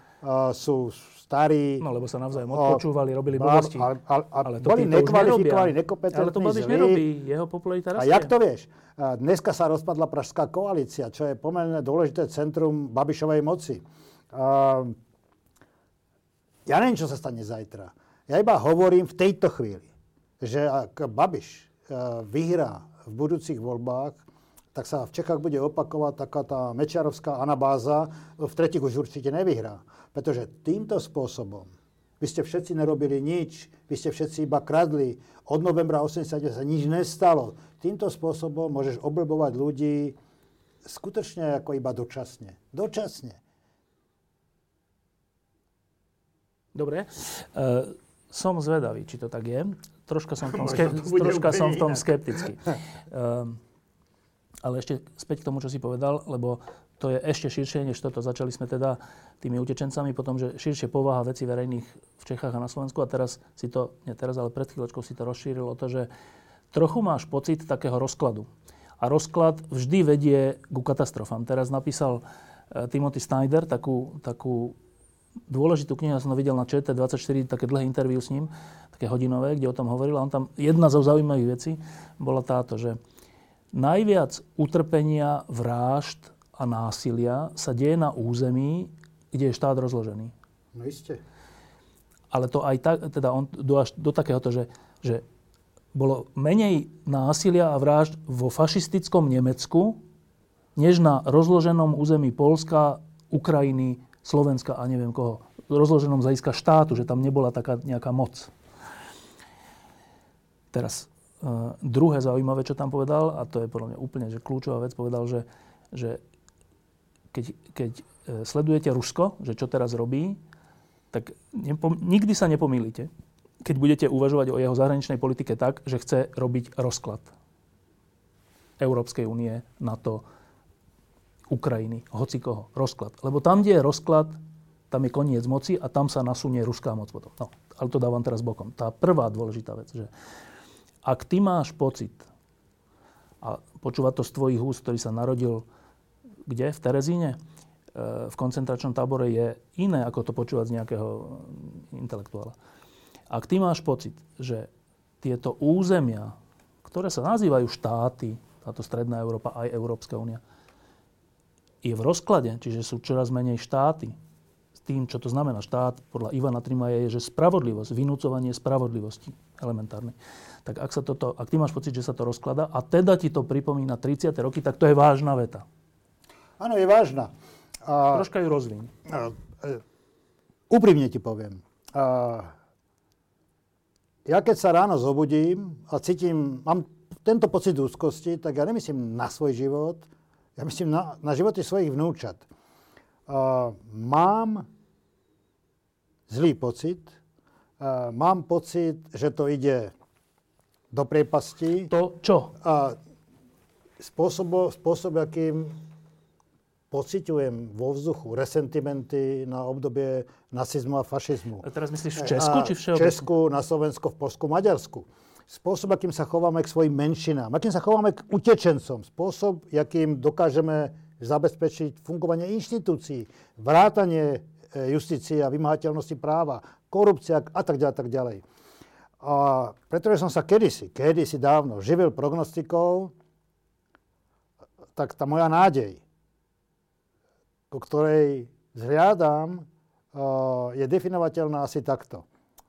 sú starí. No lebo sa navzájom odpočúvali, robili blbosti. Ale to boli nekvalifikovaní, nekompetentní. Ale to Babiš nerobí, jeho popularita rastie. A jak to vieš? Dneska sa rozpadla Pražská koalícia, čo je pomerne dôležité centrum Babišovej moci. Ja neviem, čo sa stane zajtra. Ja iba hovorím v tejto chvíli, že ak Babiš vyhrá v budúcich voľbách, tak sa v Čechách bude opakovať taká tá mečiarovská anabáza, v tretich už určite nevyhrá. Pretože týmto spôsobom vy ste všetci nerobili nič, vy ste všetci iba kradli, od novembra 1989 sa nič nestalo. Týmto spôsobom môžeš oblbovať ľudí skutočne ako iba dočasne. Dočasne. Dobre. Som zvedavý, či to tak je. Troška som v tom skeptický. Ale ešte späť k tomu, čo si povedal, lebo to je ešte širšie, než toto. Začali sme teda tými utečencami, potom, že širšie povaha vecí verejných v Čechách a na Slovensku. A teraz si to, nie teraz, ale pred chvíľočkou si to rozšírilo o to, že trochu máš pocit takého rozkladu. A rozklad vždy vedie ku katastrofám. Teraz napísal Timothy Snyder takú dôležitú knihu, ja som to videl na ČT24, také dlhé interview s ním, také hodinové, kde o tom hovoril. A on tam, jedna zo zaujímavých vecí bola táto, že najviac utrpenia, vrážd a násilia sa deje na území, kde je štát rozložený. No isté. Ale to aj tak, teda on do takéhoto, že bolo menej násilia a vrážd vo fašistickom Nemecku, než na rozloženom území Poľska, Ukrajiny, Slovenska a neviem koho. Rozloženom z hľadiska štátu, že tam nebola taká nejaká moc. Teraz druhé zaujímavé, čo tam povedal, a to je podľa mňa úplne že kľúčová vec, povedal, že keď sledujete Rusko, že čo teraz robí, tak nikdy sa nepomýlite, keď budete uvažovať o jeho zahraničnej politike tak, že chce robiť rozklad Európskej únie, NATO, Ukrajiny, hocikoho, rozklad. Lebo tam, kde je rozklad, tam je koniec moci a tam sa nasunie ruská moc potom. No, ale to dávam teraz bokom. Tá prvá dôležitá vec, že ak ty máš pocit, a počúva to z tvojich úst, ktorý sa narodil kde? V Terezíne? V koncentračnom tábore je iné, ako to počúvať z nejakého intelektuála. Ak ty máš pocit, že tieto územia, ktoré sa nazývajú štáty, táto Stredná Európa, aj Európska únia, je v rozklade, čiže sú čoraz menej štáty, s tým, čo to znamená štát, podľa Ivana Trimaja je, že spravodlivosť, vynúcovanie spravodlivosti elementárnej. Tak ak ty máš pocit, že sa to rozkladá a teda ti to pripomína 30. roky, tak to je vážna veta. Áno, je vážna. Troška ju rozvíň. Úprimne ti poviem. Ja keď sa ráno zobudím a cítim, mám tento pocit úzkosti, tak ja nemyslím na svoj život, ja myslím na životy svojich vnúčat. Mám zlý pocit, mám pocit, že to ide do priepasti. To čo? Spôsob, akým pociťujem vo vzduchu resentimenty na obdobie nacizmu a fašizmu. A teraz myslíš v Česku či všeobecne? V Česku, na Slovensku, v Poľsku, Maďarsku. Spôsob, akým sa chováme k svojim menšinám, akým sa chováme k utečencom, spôsob, akým dokážeme zabezpečiť fungovanie inštitúcií, vrátanie justície a vymáhateľnosti práva, korupcia a tak ďalej, tak ďalej. A pretože som sa kedysi dávno živil prognostikou, tak tá moja nádej, ku ktorej zhliadam, je definovateľná asi takto.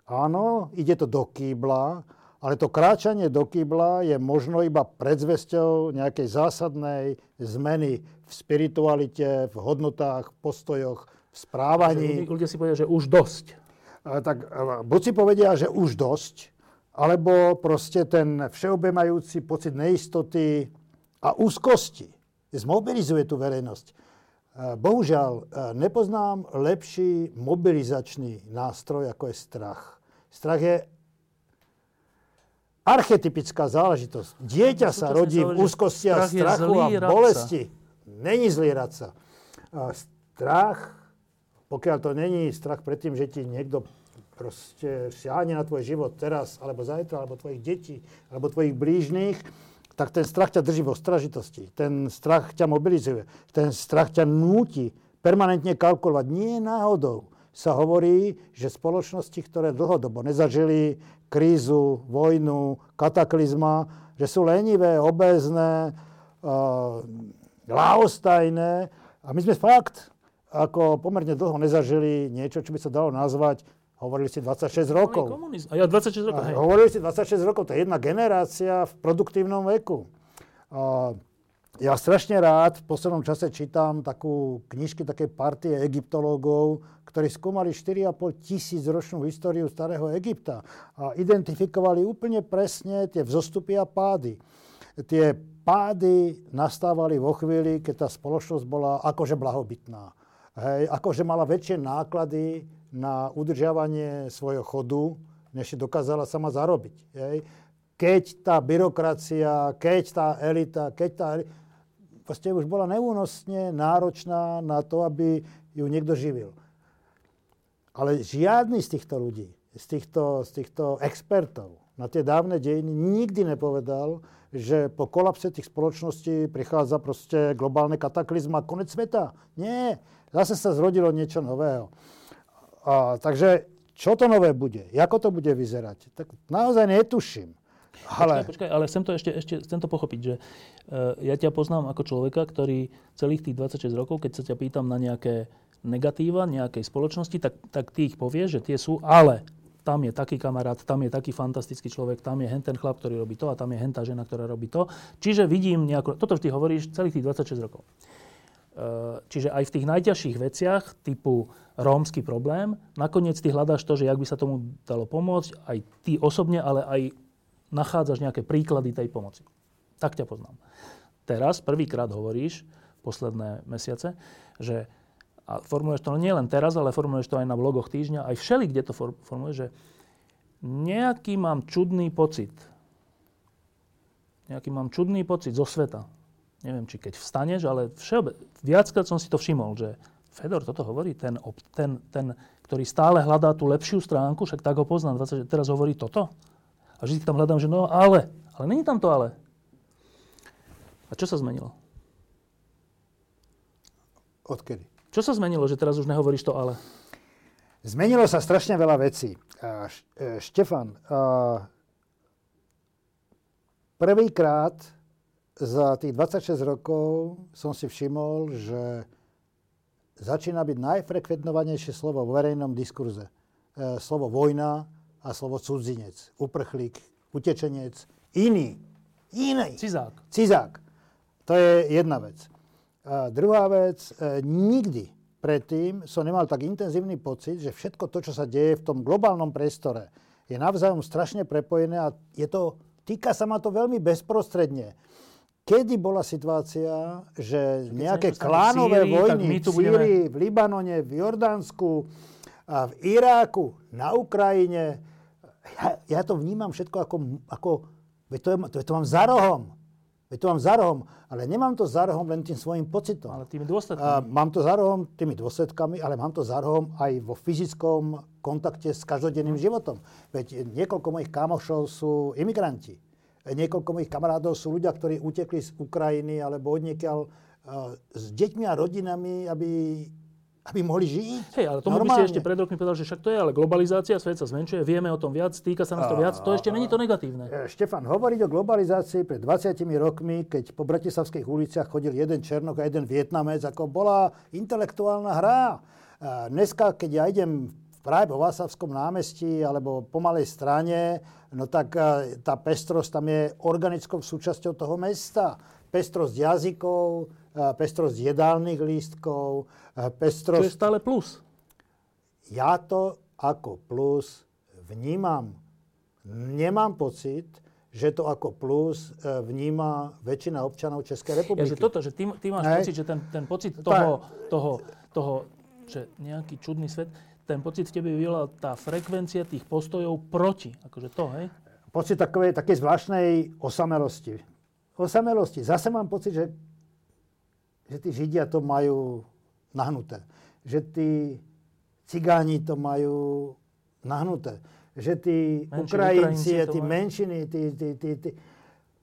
Áno, ide to do kýbla, ale to kráčanie do kýbla je možno iba predzvesťou nejakej zásadnej zmeny v spiritualite, v hodnotách, v postojoch, v správaní. Ľudia si povedia, že už dosť. Tak buď si povedia, že už dosť, alebo proste ten všeobjímajúci pocit neistoty a úzkosti zmobilizuje tú verejnosť. Bohužiaľ, nepoznám lepší mobilizačný nástroj, ako je strach. Strach je archetypická záležitosť. Dieťa sa rodí v úzkosti a strachu a bolesti. Není zlý radca. Strach, pokiaľ to není strach pred tým, že ti niekto proste siahne na tvoj život teraz, alebo zajtra, alebo tvojich detí, alebo tvojich blížnych, tak ten strach ťa drží vo stražitosti, ten strach ťa mobilizuje, ten strach ťa núti permanentne kalkulovať. Nie náhodou sa hovorí, že spoločnosti, ktoré dlhodobo nezažili krízu, vojnu, kataklizma, že sú lenivé, obézne, ľahostajné. A my sme fakt ako pomerne dlho nezažili niečo, čo by sa dalo nazvať, hovorili si 26 rokov. A ja 26 rokov. Hovorili si 26 rokov, to je jedna generácia v produktívnom veku. Ja strašne rád v poslednom čase čítam takú knižky, také partie egyptológov, ktorí skúmali 4,5 tisíc ročnú históriu starého Egypta a identifikovali úplne presne tie vzostupy a pády. Tie pády nastávali vo chvíli, keď tá spoločnosť bola akože blahobytná. Hej, akože mala väčšie náklady na udržiavanie svojho chodu, než si dokázala sama zarobiť. Hej. Keď tá byrokracia, keď tá elita, proste už bola neúnosne náročná na to, aby ju niekto živil. Ale žiadny z týchto ľudí, z týchto expertov na tie dávne dejiny nikdy nepovedal, že po kolapse tých spoločností prichádza proste globálne kataklizma, konec sveta. Nie, zase sa zrodilo niečo nového. Takže čo to nové bude? Ako to bude vyzerať? Tak naozaj netuším. Ale... Počkaj, ale chcem to ešte pochopiť, že ja ťa poznám ako človeka, ktorý celých tých 26 rokov, keď sa ťa pýtam na nejaké negatíva nejakej spoločnosti, tak ty ich povieš, že tie sú, ale... Tam je taký kamarát, tam je taký fantastický človek, tam je henten chlap, ktorý robí to a tam je hentá žena, ktorá robí to. Čiže vidím nejakú... Toto vždy hovoríš celých tých 26 rokov. Čiže aj v tých najťažších veciach typu rómsky problém, nakoniec ty hľadáš to, že jak by sa tomu dalo pomôcť, aj ty osobne, ale aj nachádzaš nejaké príklady tej pomoci. Tak ťa poznám. Teraz prvýkrát hovoríš, posledné mesiace, že... A formuluješ to nie len teraz, ale formuluješ to aj na blogoch týždňa, aj všeli, kde to formuluješ, že nejaký mám čudný pocit zo sveta. Neviem, či keď vstaneš, ale viackrát som si to všimol, že Fedor toto hovorí, ten, ktorý stále hľadá tú lepšiu stránku, však tak ho poznám, že teraz hovorí toto. A vždy tam hľadám, že no ale není tam to ale. A čo sa zmenilo? Odkedy? Čo sa zmenilo, že teraz už nehovoríš to ale? Zmenilo sa strašne veľa vecí. Štefan, prvýkrát za tých 26 rokov som si všimol, že začína byť najfrekventovanejšie slovo v verejnom diskurze. Slovo vojna a slovo cudzinec, uprchlík, utečenec, iný. Cizák. To je jedna vec. Druhá vec, nikdy predtým som nemal tak intenzívny pocit, že všetko to, čo sa deje v tom globálnom priestore, je navzájom strašne prepojené a týka sa ma to veľmi bezprostredne. Kedy bola situácia, že nejaké klánové vojny v Sýrii, v Libanone, v Jordánsku, a v Iráku, na Ukrajine, ja to vnímam všetko ako to mám za rohom. Veď to mám za rohom, ale nemám to za rohom len tým svojim pocitom. Ale tými dôsledkami. Mám to za rohom tými dôsledkami, ale mám to za rohom aj vo fyzickom kontakte s každodenným životom. Veď niekoľko mojich kamošov sú imigranti. Niekoľko mojich kamarádov sú ľudia, ktorí utekli z Ukrajiny alebo odniekiaľ s deťmi a rodinami, aby mohli žiť. Hej, ale tomu normálne. By si ešte pred rokmi povedal, že však to je, ale globalizácia, svet sa zmenšuje, vieme o tom viac, týka sa nás to viac, to ešte není to negatívne. Štefan, hovoriť o globalizácii pred 20 rokmi, keď po bratislavských uliciach chodil jeden Černok a jeden Vietnamec, ako bola intelektuálna hra. Dneska, keď ja idem práve po Václavskom námestí alebo po Malej Strane, no tak tá pestrosť tam je organickou súčasťou toho mesta. Pestrosť jazykov, pestrosť jedálnych lístkov, pestrosť... To je stále plus. Ja to ako plus vnímam. Nemám pocit, že to ako plus vníma väčšina občanov Českej republiky. Ja, že toto, že ty máš pocit, že ten pocit toho, že nejaký čudný svet, ten pocit v tebe vyvolala tá frekvencia tých postojov proti. Akože to, hej? Pocit takej zvláštnej osamelosti. Zase mám pocit, že tí Židia to majú nahnuté, že tí cigáni to majú nahnuté, že tí Ukrajinci, tí menšiny, tí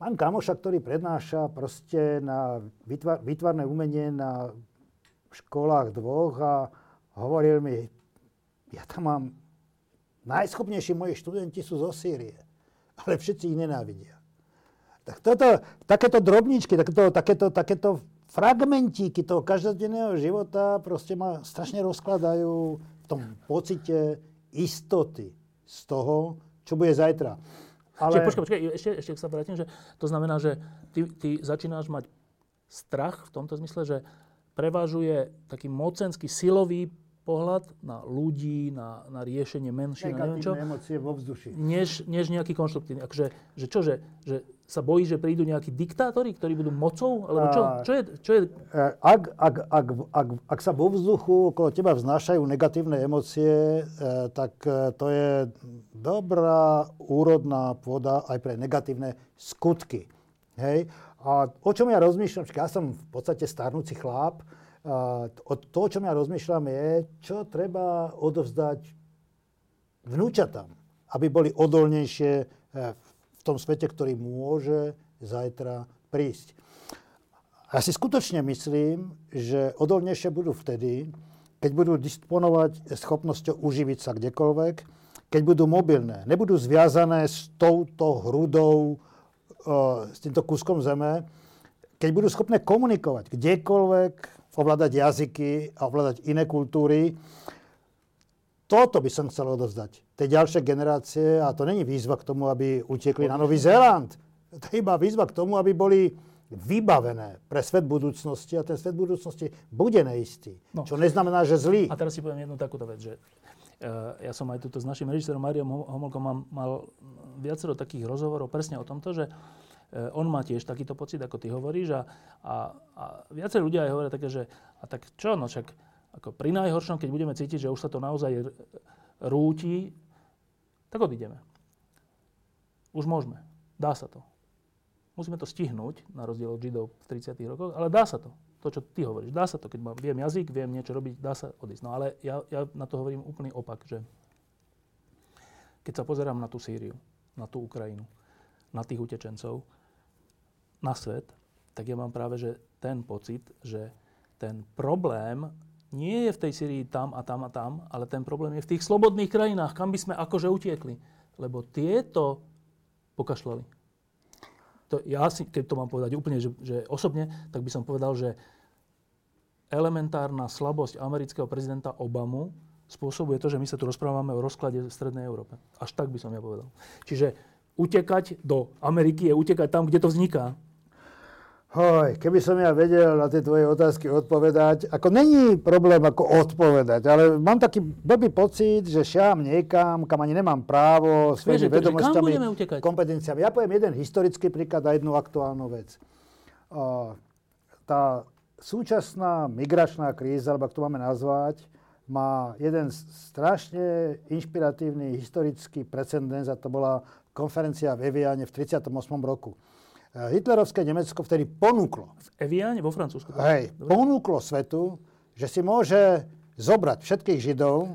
Mám kamoša, ktorý prednáša proste na výtvarné umenie na školách dvoch a hovoril mi, ja tam mám, najschopnejší moji študenti sú zo Sýrie, ale všetci ich nenávidia. Tak toto, takéto drobničky, takéto fragmentíky toho každodenného života proste ma strašne rozkladajú v tom pocite istoty z toho, čo bude zajtra. Ale... Čiže počkaj, ešte sa vrátim, že to znamená, že ty začínaš mať strach v tomto zmysle, že prevažuje taký mocenský, silový pohľad na ľudí, na riešenie menšín, na neviem čo. Negatívne emócie vo vzduchu. Než nejaký konštruktívny. Akože, že sa bojí, že prídu nejakí diktátori, ktorí budú mocou? Alebo čo je? Ak sa vo vzduchu okolo teba vznášajú negatívne emócie, tak to je dobrá úrodná pôda aj pre negatívne skutky. Hej? A o čom ja rozmýšľam, ja som v podstate starnúci chlap, to, o čom ja rozmýšľam, je, čo treba odovzdať vnúčatám, aby boli odolnejšie v tom svete, ktorý môže zajtra prísť. Ja si skutočne myslím, že odolnejšie budú vtedy, keď budú disponovať schopnosťou uživiť sa kdekoľvek, keď budú mobilné, nebudú zviazané s touto hrudou, s týmto kúskom zeme, keď budú schopné komunikovať kdekoľvek, ovládať jazyky a ovládať iné kultúry. Toto by som chcel odovzdať. Tie ďalšie generácie, a to není výzva k tomu, aby utiekli na Nový Zéland. To je iba výzva k tomu, aby boli vybavené pre svet budúcnosti a ten svet budúcnosti bude neistý. No. Čo neznamená, že zlý. A teraz si poviem jednu takúto vec, že ja som aj tuto s našim režisérom Máriom Homolkom mal viacero takých rozhovorov presne o tomto, že on má tiež takýto pocit, ako ty hovoríš a viacerí ľudia aj hovoria také, že a tak čo, no však ako pri najhoršom, keď budeme cítiť, že už sa to naozaj rúti, tak odídeme. Už môžeme. Dá sa to. Musíme to stihnúť, na rozdiel od Židov v 30. rokoch, ale dá sa to. To, čo ty hovoríš, dá sa to. Keď viem jazyk, viem niečo robiť, dá sa odísť. No ale ja na to hovorím úplný opak, že keď sa pozerám na tú Sýriu, na tú Ukrajinu, na tých utečencov, na svet, tak ja mám práve že ten pocit, že ten problém nie je v tej Syrii tam a tam a tam, ale ten problém je v tých slobodných krajinách, kam by sme akože utiekli. Lebo tieto pokašľali. Keď to mám povedať úplne že osobne, tak by som povedal, že elementárna slabosť amerického prezidenta Obamu spôsobuje to, že my sa tu rozprávame o rozklade v Strednej Európe. Až tak by som ja povedal. Čiže utekať do Ameriky je utekať tam, kde to vzniká. Hoj, keby som ja vedel na tie tvoje otázky odpovedať, ako není problém ako odpovedať, ale mám taký blbý pocit, že šiam niekam, kam ani nemám právo, svojimi vedomosťami, kompetenciami. Ja poviem jeden historický príklad a jednu aktuálnu vec. Tá súčasná migračná kríza, alebo ak to máme nazvať, má jeden strašne inšpiratívny historický precedens a to bola konferencia v Eviane v 1938 roku. Hitlerovské Nemecko vtedy ponúklo. V Eviane vo Francúzsku? Hej, ponúklo svetu, že si môže zobrať všetkých Židov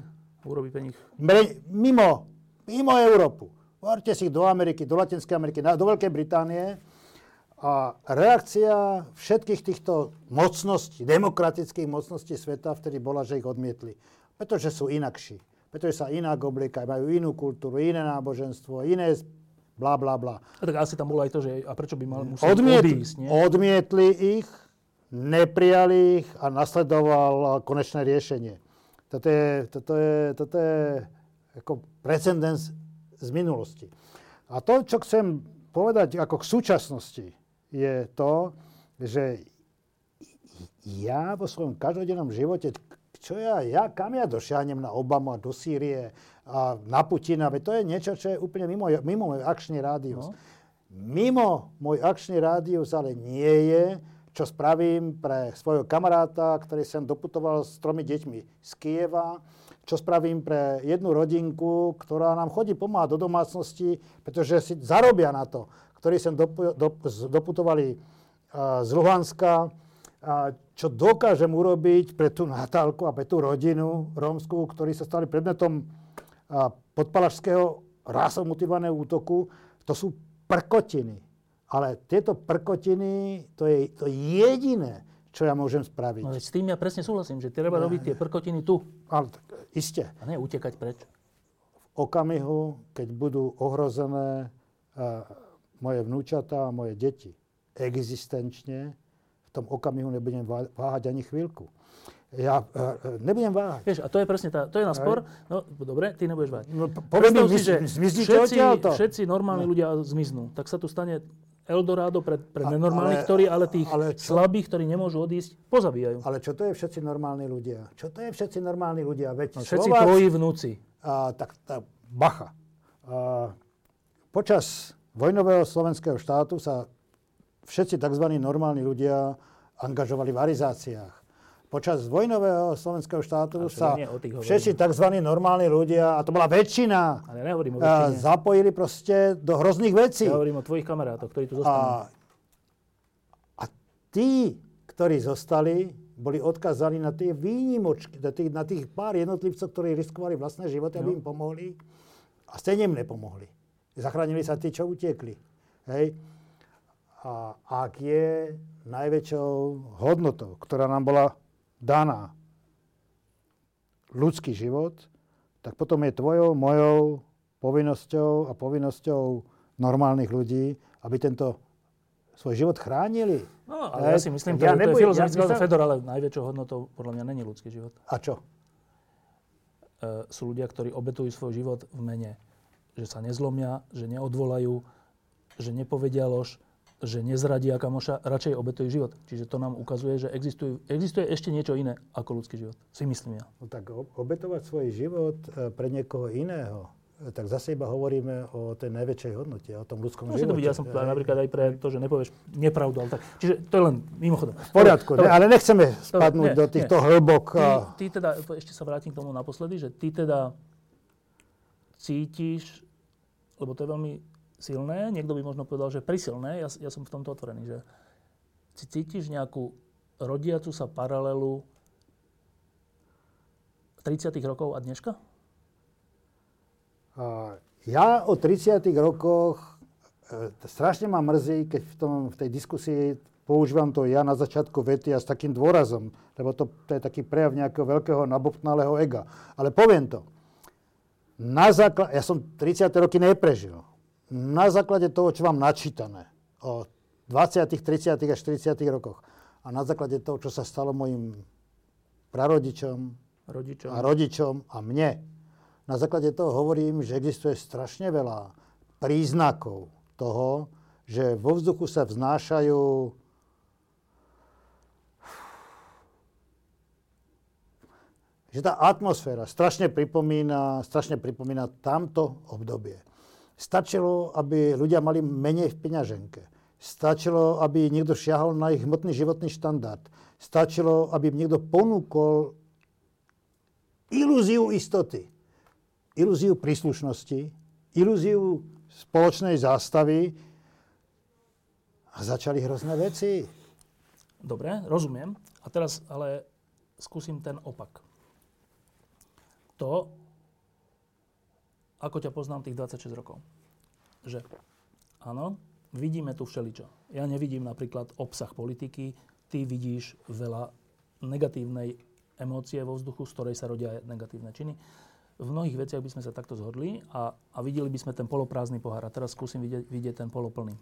mimo Európu. Vôjte si do Ameriky, do Latinskej Ameriky, do Veľkej Británie. A reakcia všetkých týchto mocností, demokratických mocností sveta vtedy bola, že ich odmietli. Pretože sú inakší. Pretože sa inak obliekajú, majú inú kultúru, iné náboženstvo, iné blá, blá, blá. A tak asi tam bolo aj to, že a prečo by mal musieť odísť, nie? Odmietli ich, neprijali ich a nasledoval konečné riešenie. Toto je ako precedens z minulosti. A to, čo chcem povedať ako k súčasnosti, je to, že ja vo svojom každodennom živote, kam ja došiahnem na Obamu a do Sýrie a na Putina, veď to je niečo, čo je úplne mimo môj akčný rádius. No. Mimo môj akčný rádius ale nie je, čo spravím pre svojho kamaráta, ktorý sem doputoval s 3 deťmi z Kyjeva, čo spravím pre jednu rodinku, ktorá nám chodí pomáhať do domácnosti, pretože si zarobia na to, ktorí sem doputovali z Luhanska, čo dokážem urobiť pre tú Natálku a pre tú rodinu rómsku, ktorí sa stali predmetom podpalašského rasovo motivovaného útoku. To sú prkotiny. Ale tieto prkotiny, to je to jediné, čo ja môžem spraviť. No, s tým ja presne súhlasím, že treba robiť tie prkotiny tu. Ale tak, iste. A ne utekať preč. V okamihu, keď budú ohrozené moje vnúčatá a moje deti existenčne, v tom okamihu nebudem váhať ani chvíľku. Ja nebudem váhať. Vieš, a to je presne tá, to je na spor. No, dobre, ty nebudeš váhať. No, povedom si, že všetci normálni ľudia zmiznú. Tak sa tu stane Eldorado pre nenormálnych, slabých, ktorí nemôžu odísť, pozabíjajú. Ale čo to je všetci normálni ľudia? Čo to je všetci normálni ľudia? Veď všetci Slováci, tvoji vnúci. Bacha. Počas vojnového slovenského štátu sa všetci tzv. Normálni ľudia angažovali v arizáciách. Počas vojnového slovenského štátu sa všetci tzv. Normálni ľudia, a to bola väčšina, ale nehovorím o väčšine, zapojili proste do hrozných vecí. Ja hovorím o tvojich kamarátoch, ktorí tu zostali. A tí, ktorí zostali, boli odkazaní na tie výnimočky, na tých pár jednotlivcov, ktorí riskovali vlastné životy, aby im pomohli. A stejne im nepomohli. Zachránili sa tí, čo utiekli. Hej. A ak je najväčšou hodnotou, ktorá nám bola daná ľudský život, tak potom je tvojou, mojou povinnosťou a povinnosťou normálnych ľudí, aby tento svoj život chránili. No, ale ja si myslím, že to je filozofické, Fedor, ale najväčšou hodnotou podľa mňa není ľudský život. A čo? Sú ľudia, ktorí obetujú svoj život v mene, že sa nezlomia, že neodvolajú, že nepovedia lož, že nezradia kamoša, radšej obetuje život. Čiže to nám ukazuje, že existuje ešte niečo iné ako ľudský život. Si myslím ja. No tak obetovať svoj život pre niekoho iného, tak zase iba hovoríme o tej najväčšej hodnote, o tom ľudskom živote. To byť, ja som napríklad aj pre to, že nepovieš nepravdu, ale tak. Čiže to je len mimochodom. V poriadku, ale nechceme spadnúť do týchto hlbok. Ty teda, ešte sa vrátim k tomu naposledy, že ty teda cítiš, lebo to je veľmi silné, niekto by možno povedal, že prisilné, ja som v tomto otvorený, že cítiš nejakú rodiacu sa paralelu 30. rokov a dneška? Ja o 30. rokoch strašne ma mrzí, keď v tej diskusii používam to ja na začiatku vety a s takým dôrazom, lebo to je taký prejav nejakého veľkého nabobtnalého ega. Ale poviem to. Ja som 30. roky neprežil. Na základe toho, čo mám načítané o 20., 30. a 40. rokoch a na základe toho, čo sa stalo mojim prarodičom a rodičom a mne, na základe toho hovorím, že existuje strašne veľa príznakov toho, že vo vzduchu sa vznášajú že tá atmosféra strašne pripomína tamto obdobie. Stačilo, aby ľudia mali menej v peňaženke. Stačilo, aby niekto šiahol na ich hmotný životný štandard. Stačilo, aby im niekto ponúkol ilúziu istoty, ilúziu príslušnosti, ilúziu spoločnej zástavy a začali hrozné veci. Dobre, rozumiem. A teraz ale skúsim ten opak. To, ako ťa poznám tých 26 rokov. Že áno, vidíme tu všeličo. Ja nevidím napríklad obsah politiky, ty vidíš veľa negatívnej emócie vo vzduchu, z ktorej sa rodia negatívne činy. V mnohých veciach by sme sa takto zhodli a videli by sme ten poloprázdny pohár. A teraz skúsim vidieť ten poloplný.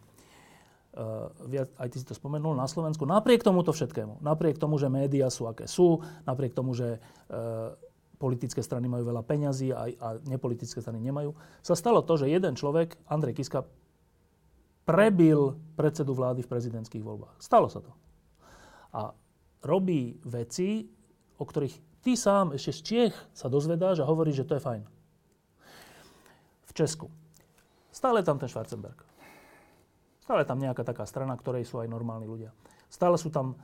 Aj ty si to spomenul, na Slovensku, napriek tomuto všetkému, napriek tomu, že médiá sú aké sú, napriek tomu, že politické strany majú veľa peňazí a nepolitické strany nemajú, sa stalo to, že jeden človek, Andrej Kiska, prebil predsedu vlády v prezidentských voľbách. Stalo sa to. A robí veci, o ktorých ty sám ešte z Čiech sa dozvedáš a hovoríš, že to je fajn. V Česku. Stále tam ten Schwarzenberg. Stále tam nejaká taká strana, ktorej sú aj normálni ľudia. Stále sú tam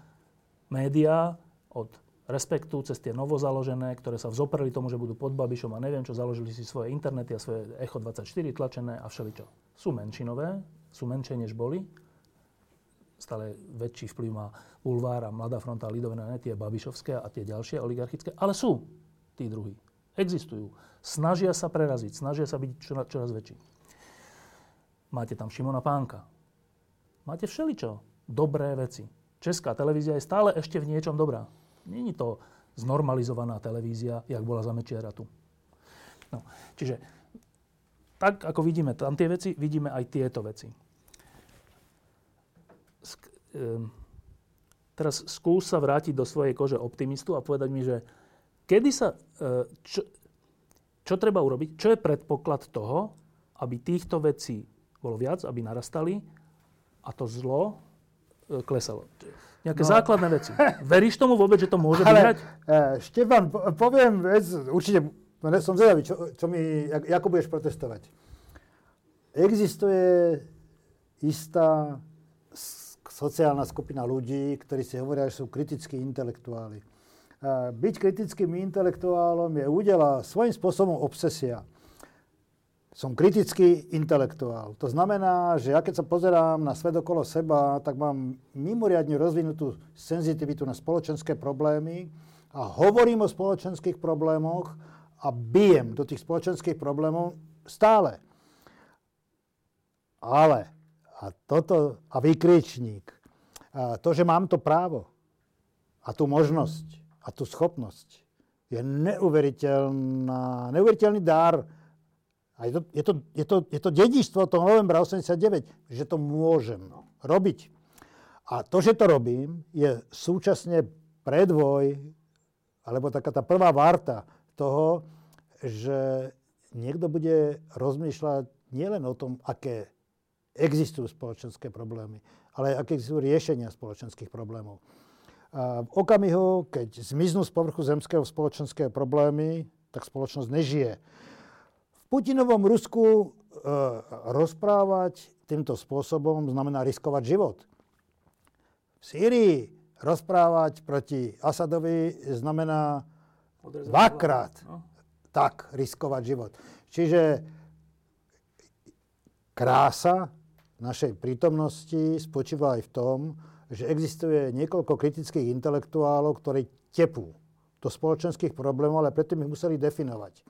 médiá od Respektu cez tie novozaložené, ktoré sa vzopreli tomu, že budú pod Babišom a neviem čo, založili si svoje internety a svoje Echo 24 tlačené a všeličo. Sú menšinové, sú menšie než boli. Stále väčší vplyv má Bulvár a Mladá fronta a Lidové, ne tie babišovské a tie ďalšie oligarchické, ale sú tí druhí. Existujú. Snažia sa preraziť, snažia sa byť čoraz väčší. Máte tam Šimona Pánka, máte všeličo. Dobré veci. Česká televízia je stále ešte v niečom dobrá. Není to znormalizovaná televízia, jak bola za Mečiara tu. No, čiže tak, ako vidíme tam tie veci, vidíme aj tieto veci. Teraz skús sa vrátiť do svojej kože optimistu a povedať mi, že kedy sa... Čo treba urobiť? Čo je predpoklad toho, aby týchto vecí bolo viac, aby narastali a to zlo klesalo? Nejaké základné veci. Veríš tomu vôbec, že to môže vyhrať? Štefan, poviem vec, určite, no som zvedavý, čo mi, ako budeš protestovať. Existuje istá sociálna skupina ľudí, ktorí si hovoria, že sú kritickí intelektuáli. Byť kritickým intelektuálom je udela svojím spôsobom obsesia. Som kritický intelektuál. To znamená, že ja keď sa pozerám na svet okolo seba, tak mám mimoriadne rozvinutú senzitivitu na spoločenské problémy a hovorím o spoločenských problémoch a bijem do tých spoločenských problémov stále. Ale, a toto, a výkričník, a to, že mám to právo a tú možnosť, a tú schopnosť je neuveriteľný dar. A je to dedičstvo toho novembra 89, že to môžem robiť. A to, že to robím, je súčasne predvoj, alebo taká tá prvá varta toho, že niekto bude rozmýšľať nielen o tom, aké existujú spoločenské problémy, ale aké existujú riešenia spoločenských problémov. A v okamihu, keď zmiznú z povrchu zemského spoločenské problémy, tak spoločnosť nežije. V Putinovom Rusku rozprávať týmto spôsobom znamená riskovať život. V Sýrii rozprávať proti Asadovi znamená dvakrát tak riskovať život. Čiže krása našej prítomnosti spočíva aj v tom, že existuje niekoľko kritických intelektuálov, ktorí tepú do spoločenských problémov, ale predtým ich museli definovať.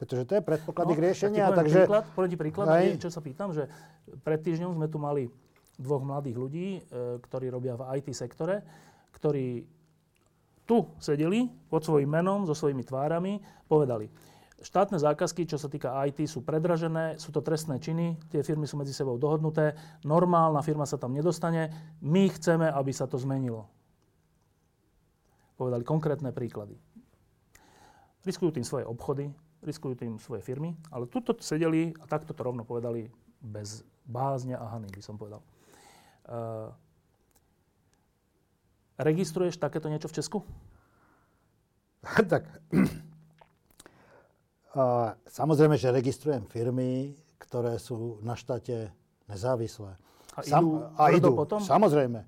Pretože to je predpoklad ich riešenia. Takže... Príklad, čo sa pýtam, že pred týždňom sme tu mali dvoch mladých ľudí, ktorí robia v IT sektore, ktorí tu sedeli pod svojím menom, so svojimi tvárami, povedali, štátne zákazky, čo sa týka IT, sú predražené, sú to trestné činy, tie firmy sú medzi sebou dohodnuté, normálna firma sa tam nedostane, my chceme, aby sa to zmenilo. Povedali konkrétne príklady. Riskujú tým svoje obchody, riskujú tým svoje firmy, ale tuto sedeli a takto to rovno povedali bez bázne a hany, by som povedal. Registruješ takéto niečo v Česku? Tak... Samozrejme, že registrujem firmy, ktoré sú na štáte nezávislé. A idú potom? Samozrejme,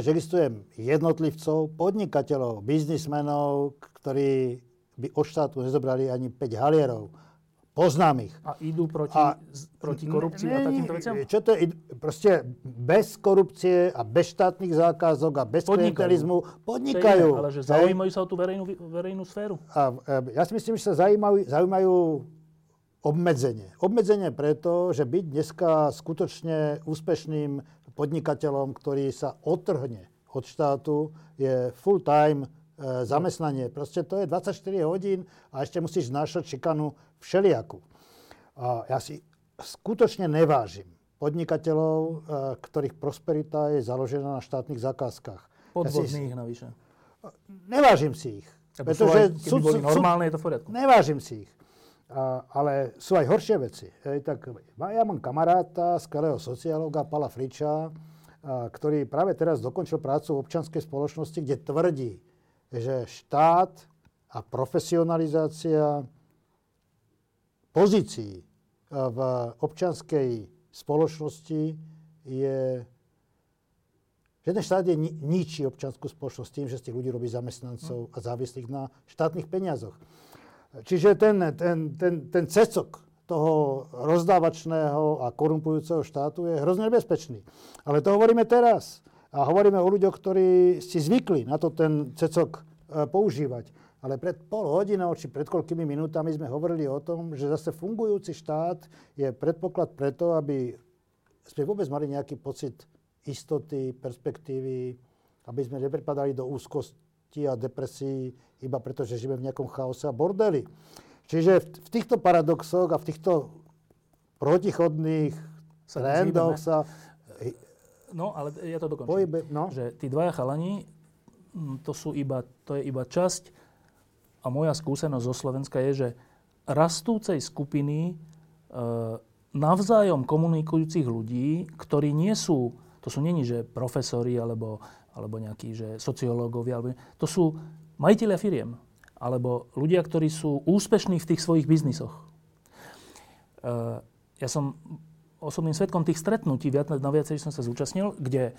že registrujem jednotlivcov, podnikateľov, biznismenov, ktorí by od štátu nezobrali ani 5 halierov. Poznám ich. A idú proti korupcii a takýmto veciam? Čo to je? Proste bez korupcie a bez štátnych zákazok a bez klientelizmu podnikajú. Ale že zaujímajú sa o tú verejnú sféru. Ja si myslím, že sa zaujímajú obmedzenie. Obmedzenie preto, že byť dneska skutočne úspešným podnikateľom, ktorý sa odtrhne od štátu, je full-time zamestnanie. Proste to je 24 hodín a ešte musíš znášať šikanu všelijakú. Ja si skutočne nevážim podnikateľov, ktorých prosperita je založená na štátnych zákazkách. Podvodných navyše. Nevážim si ich. Pretože keby boli normálne, je to v poriadku. Nevážim si ich. Ale sú aj horšie veci. Ja mám kamaráta, skvelého sociológa, Pala Friča, ktorý práve teraz dokončil prácu v občianskej spoločnosti, kde tvrdí, že štát a profesionalizácia pozícií v občianskej spoločnosti je... Že ten štát je ničí občiansku spoločnosť tým, že z tých ľudí robí zamestnancov a závislých na štátnych peniazoch. Čiže ten cecok toho rozdávačného a korumpujúceho štátu je hrozne nebezpečný. Ale to hovoríme teraz. A hovoríme o ľuďoch, ktorí si zvykli na to ten cecok používať. Ale pred pol hodinou, či pred koľkými minútami sme hovorili o tom, že zase fungujúci štát je predpoklad preto, aby sme vôbec mali nejaký pocit istoty, perspektívy, aby sme neprepadali do úzkosti a depresí, iba preto, že žijeme v nejakom chaose a bordeli. Čiže v týchto paradoxoch a v týchto protichodných trendoch sa... No, ale ja to dokončím. Že tí dvaja chalani, to je iba časť. A moja skúsenosť zo Slovenska je, že rastúcej skupiny navzájom komunikujúcich ľudí, ktorí nie sú, to sú neni, že profesori alebo nejakí, že sociológovia, alebo, to sú majitelia firiem, alebo ľudia, ktorí sú úspešní v tých svojich biznisoch. Ja som osobným svedkom tých stretnutí, na viacej som sa zúčastnil, kde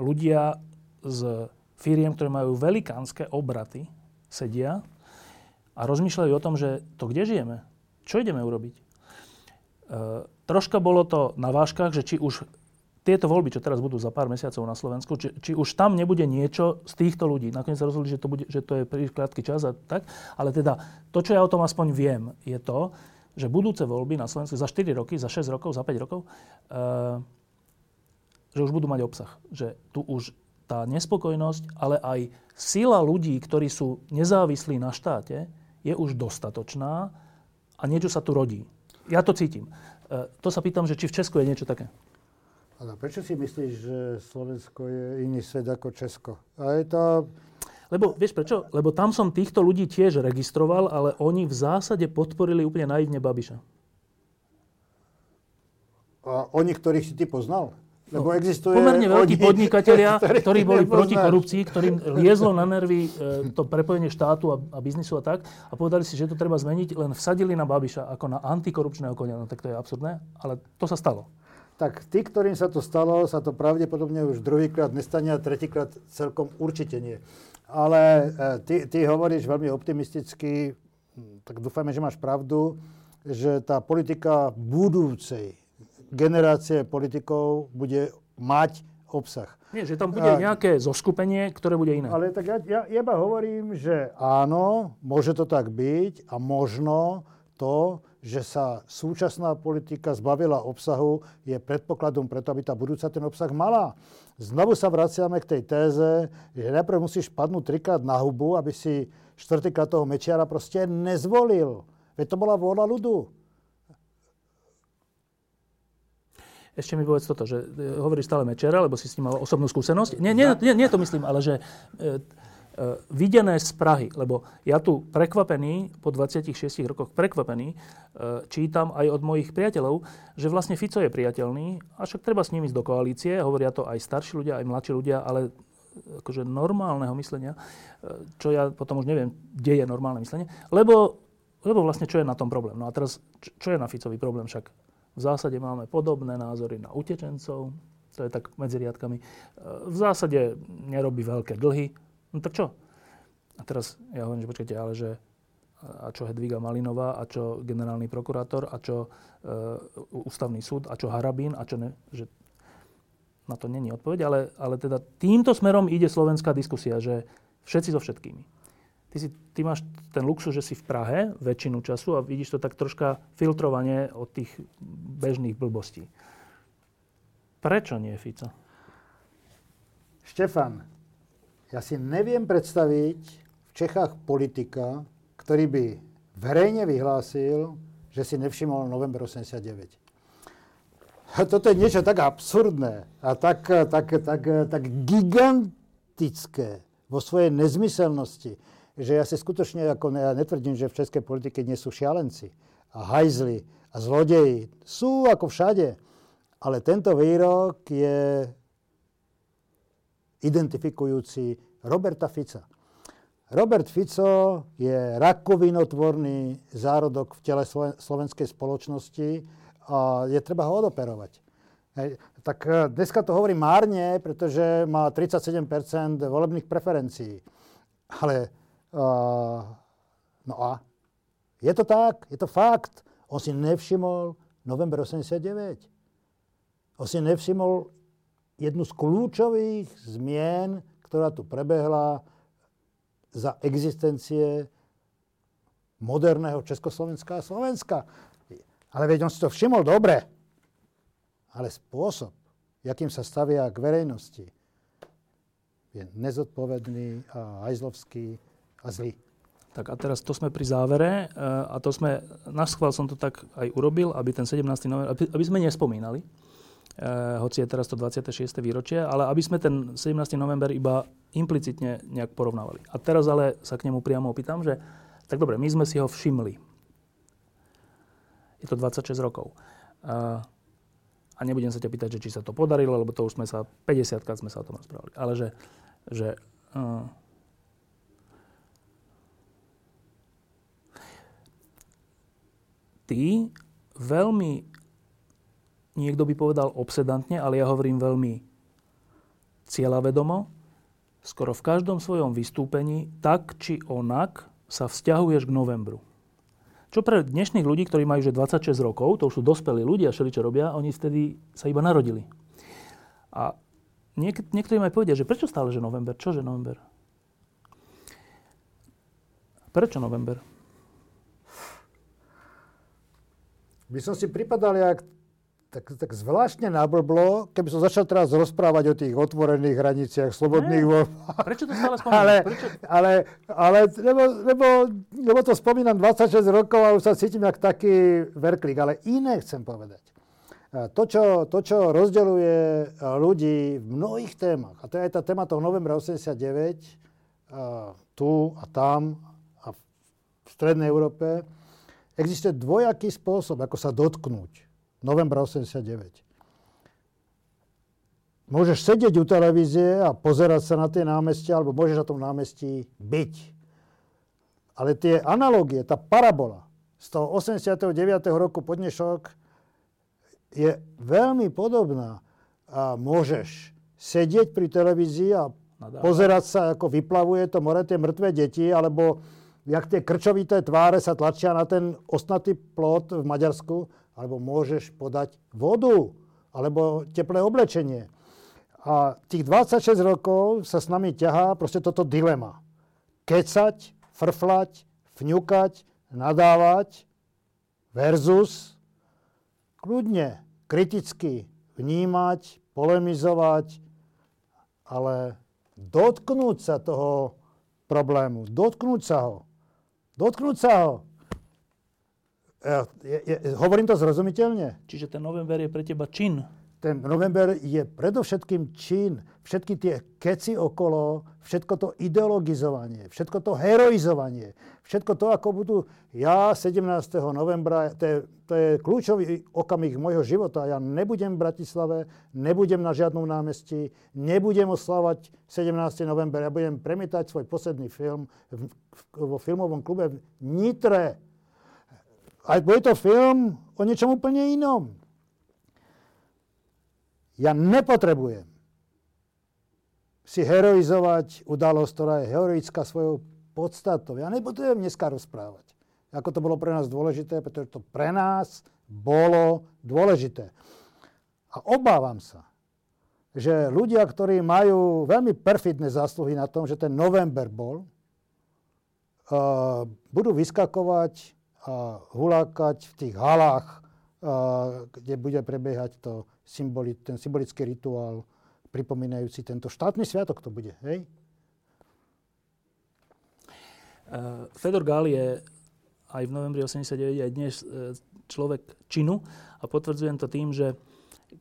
ľudia z firiem, ktoré majú velikánske obraty, sedia a rozmýšľajú o tom, že to kde žijeme? Čo ideme urobiť? Troška bolo to na vážkach, že či už tieto voľby, čo teraz budú za pár mesiacov na Slovensku, či už tam nebude niečo z týchto ľudí. Nakoniec sa rozhodli, že to je príliš krátky čas a tak. Ale teda to, čo ja o tom aspoň viem, je to, že budúce voľby na Slovensku za 4 roky, za 6 rokov, za 5 rokov, že už budú mať obsah. Že tu už tá nespokojnosť, ale aj sila ľudí, ktorí sú nezávislí na štáte, je už dostatočná a niečo sa tu rodí. Ja to cítim. To sa pýtam, že či v Česku je niečo také. Ale prečo si myslíš, že Slovensko je iný svet ako Česko? A je to... Lebo, vieš prečo? Lebo tam som týchto ľudí tiež registroval, ale oni v zásade podporili úplne naivne Babiša. A oni, ktorých si ty poznal? Lebo existuje pomerne veľkí podnikatelia, ktorí boli proti korupcii, ktorým liezlo na nervy to prepojenie štátu a biznisu a tak. A povedali si, že to treba zmeniť, len vsadili na Babiša ako na antikorupčného konia. No tak to je absurdné, ale to sa stalo. Tak tí, ktorým sa to stalo, sa to pravdepodobne už druhýkrát nestane a tretíkrát celkom určite nie. Ale ty hovoríš veľmi optimisticky, tak dúfajme, že máš pravdu, že tá politika budúcej generácie politikov bude mať obsah. Nie, že tam bude nejaké zoskupenie, ktoré bude iné. Ale tak ja iba hovorím, že áno, môže to tak byť a možno to, že sa súčasná politika zbavila obsahu, je predpokladom preto, aby tá budúca ten obsah mala. Znovu sa vraciame k tej téze, že najprv musíš padnúť trikrát na hubu, aby si štvrtýkrát toho Mečiara proste nezvolil. Veď to bola vôľa ľudu. Ešte mi povedz toto, že hovoríš stále Mečiara, lebo si s ním mal osobnú skúsenosť. Nie, to myslím, ale že videné z Prahy, lebo ja tu prekvapený, po 26 rokoch prekvapený, čítam aj od mojich priateľov, že vlastne Fico je priateľný, a však treba s ním ísť do koalície, hovoria to aj starší ľudia, aj mladší ľudia, ale akože normálneho myslenia, čo ja potom už neviem, kde je normálne myslenie, lebo vlastne čo je na tom problém. No a teraz, čo je na Ficovi problém však? V zásade máme podobné názory na utečencov, to je tak medzi riadkami. V zásade nerobí veľké dlhy. No tak čo? A teraz ja hovorím, že počkajte, ale že a čo Hedviga Malinová, a čo generálny prokurátor, a čo ústavný súd, a čo Harabín, a čo ne... Že na to není odpoveď, ale teda týmto smerom ide slovenská diskusia, že všetci so všetkými. Ty máš ten luxus, že si v Prahe väčšinu času a vidíš to tak troška filtrovanie od tých bežných blbostí. Prečo nie, Fico? Štefan, ja si neviem predstaviť v Čechách politika, ktorý by verejne vyhlásil, že si nevšimol november 89. Toto je niečo tak absurdné a tak gigantické vo svojej nezmyselnosti, že ja si skutočne, ja netvrdím, že v českej politike nie sú šialenci a hajzli a zlodeji. Sú ako všade, ale tento výrok je identifikujúci Roberta Fica. Robert Fico je rakovinotvorný zárodok v tele slovenskej spoločnosti a je treba ho odoperovať. Tak dneska to hovorím márne, pretože má 37% volebných preferencií. Ale no a je to tak, je to fakt. On si nevšimol november 89. On si nevšimol jednu z kľúčových zmien, ktorá tu prebehla za existencie moderného Československa a Slovenska. Ale veď on si to všimol dobre. A Ale spôsob, akým sa stavia k verejnosti, je nezodpovedný a hajzlovský a zlý. Tak a teraz to sme pri závere a to sme, naschvál som to tak aj urobil, aby ten 17. november, aby sme nespomínali, hoci je teraz to 26. výročie, ale aby sme ten 17. november iba implicitne nejak porovnávali. A teraz ale sa k nemu priamo opýtam, že tak dobre, my sme si ho všimli. Je to 26 rokov. A nebudem sa ťa pýtať, že či sa to podarilo, lebo to už sme sa 50-krát sme sa o tom rozprávali. Ale že ty veľmi, niekto by povedal obsedantne, ale ja hovorím veľmi cieľavedomo, skoro v každom svojom vystúpení tak či onak sa vzťahuješ k novembru. Čo pre dnešných ľudí, ktorí majú že 26 rokov, to už sú dospelí ľudia, všeličo robia, oni vtedy sa iba narodili. A niektorí aj povedia, že prečo stále, že november? Čože november? Prečo november? By som si pripadal tak zvláštne nablblo, keby som začal teraz rozprávať o tých otvorených hraniciach, slobodných voľbách. Prečo to stále spomínam? Lebo to spomínam 26 rokov a už sa cítim jak taký verklík. Ale iné chcem povedať. To, čo rozdeľuje ľudí v mnohých témach, a to je aj tá téma toho novembra 89, tu a tam a v strednej Európe, existuje dvojaký spôsob, ako sa dotknúť novembra 89. Môžeš sedieť u televízie a pozerať sa na tie námestia, alebo môžeš na tom námestí byť. Ale tie analogie, tá parabola z toho 89. roku po dnešok je veľmi podobná. A môžeš sedieť pri televízii a pozerať sa, ako vyplavuje to more, tie mŕtve deti, alebo jak tie krčovité tváre sa tlačia na ten ostnatý plot v Maďarsku, alebo môžeš podať vodu, alebo teplé oblečenie. A tých 26 rokov sa s nami ťahá proste toto dilema. Kecať, frflať, fňukať, nadávať versus kľudne, kriticky vnímať, polemizovať, ale dotknúť sa toho problému, dotknúť sa ho. Dotknúť sa ho. Hovorím to zrozumiteľne. Čiže ten november je pre teba čin. Ten november je predovšetkým čin. Všetky tie keci okolo, všetko to ideologizovanie, všetko to heroizovanie, všetko to, ako budú... Ja 17. novembra, to je kľúčový okamih mojho života. Ja nebudem v Bratislave, nebudem na žiadnom námestí, nebudem oslávať 17. november. Ja budem premietať svoj posledný film vo filmovom klube v Nitre. A bude to film o niečom úplne inom. Ja nepotrebujem si heroizovať udalosť, ktorá je heroická svojou podstatou. Ja nepotrebujem dneska rozprávať, ako to bolo pre nás dôležité, pretože to pre nás bolo dôležité. A obávam sa, že ľudia, ktorí majú veľmi perfidné zásluhy na tom, že ten november bol, budú vyskakovať a hulákať v tých halách, kde bude prebiehať ten symbolický rituál pripomínajúci tento štátny sviatok, to bude, hej? Fedor Gál je aj v novembri 89 aj dnes človek činu a potvrdzujem to tým, že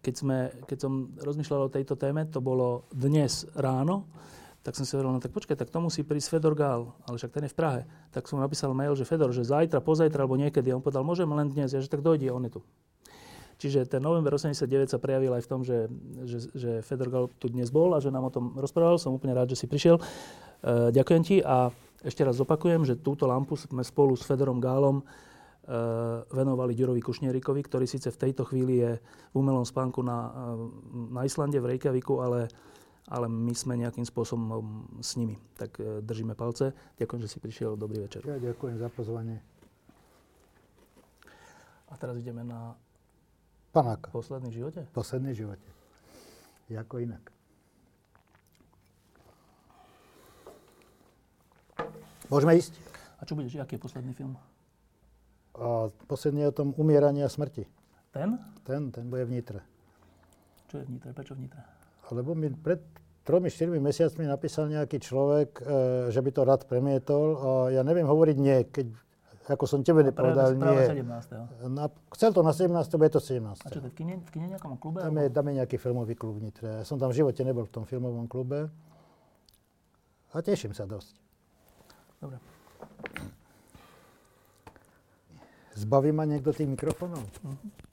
keď som rozmýšľal o tejto téme, to bolo dnes ráno, tak som si hovoril, no tak počkaj, tak to musí prísť Fedor Gál, ale však ten je v Prahe. Tak som napísal mail, že Fedor, že zajtra, pozajtra, alebo niekedy. A on povedal, môžem len dnes, ja, že tak dojde, on je tu. Čiže ten november 89 sa prejavil aj v tom, že Fedor Gál tu dnes bol a že nám o tom rozprával. Som úplne rád, že si prišiel. Ďakujem ti a ešte raz opakujem, že túto lampu sme spolu s Fedorom Gálom venovali Ďurovi Kušnierikovi, ktorý síce v tejto chvíli je v umelom spánku na Islande, v Reykjaviku, ale my sme nejakým spôsobom s nimi. Tak držíme palce. Ďakujem, že si prišiel. Dobrý večer. Ja ďakujem za pozvanie. A teraz ideme na Panáka. Posledný v živote? Posledný v živote. Jako inak. Môžeme ísť? A čo budeš? Aký je posledný film? Posledný je o tom umieraní a smrti. Ten? Ten bude v Nitre. čo je v Nitre, prečo v Nitre? Lebo mi pred 3-4 mesiacmi napísal nejaký človek, že by to rád premietol a ja neviem hovoriť nie, keď, ako som tebe nepovedal nie. 17. Chcel to na 17, je to 17. A čo to je v kine nejakom klube? Tam je nejaký filmový klub v Nitre. Ja som tam v živote nebol v tom filmovom klube a teším sa dosť. Dobre. Zbaví ma niekto tých mikrofónov? Mm-hmm.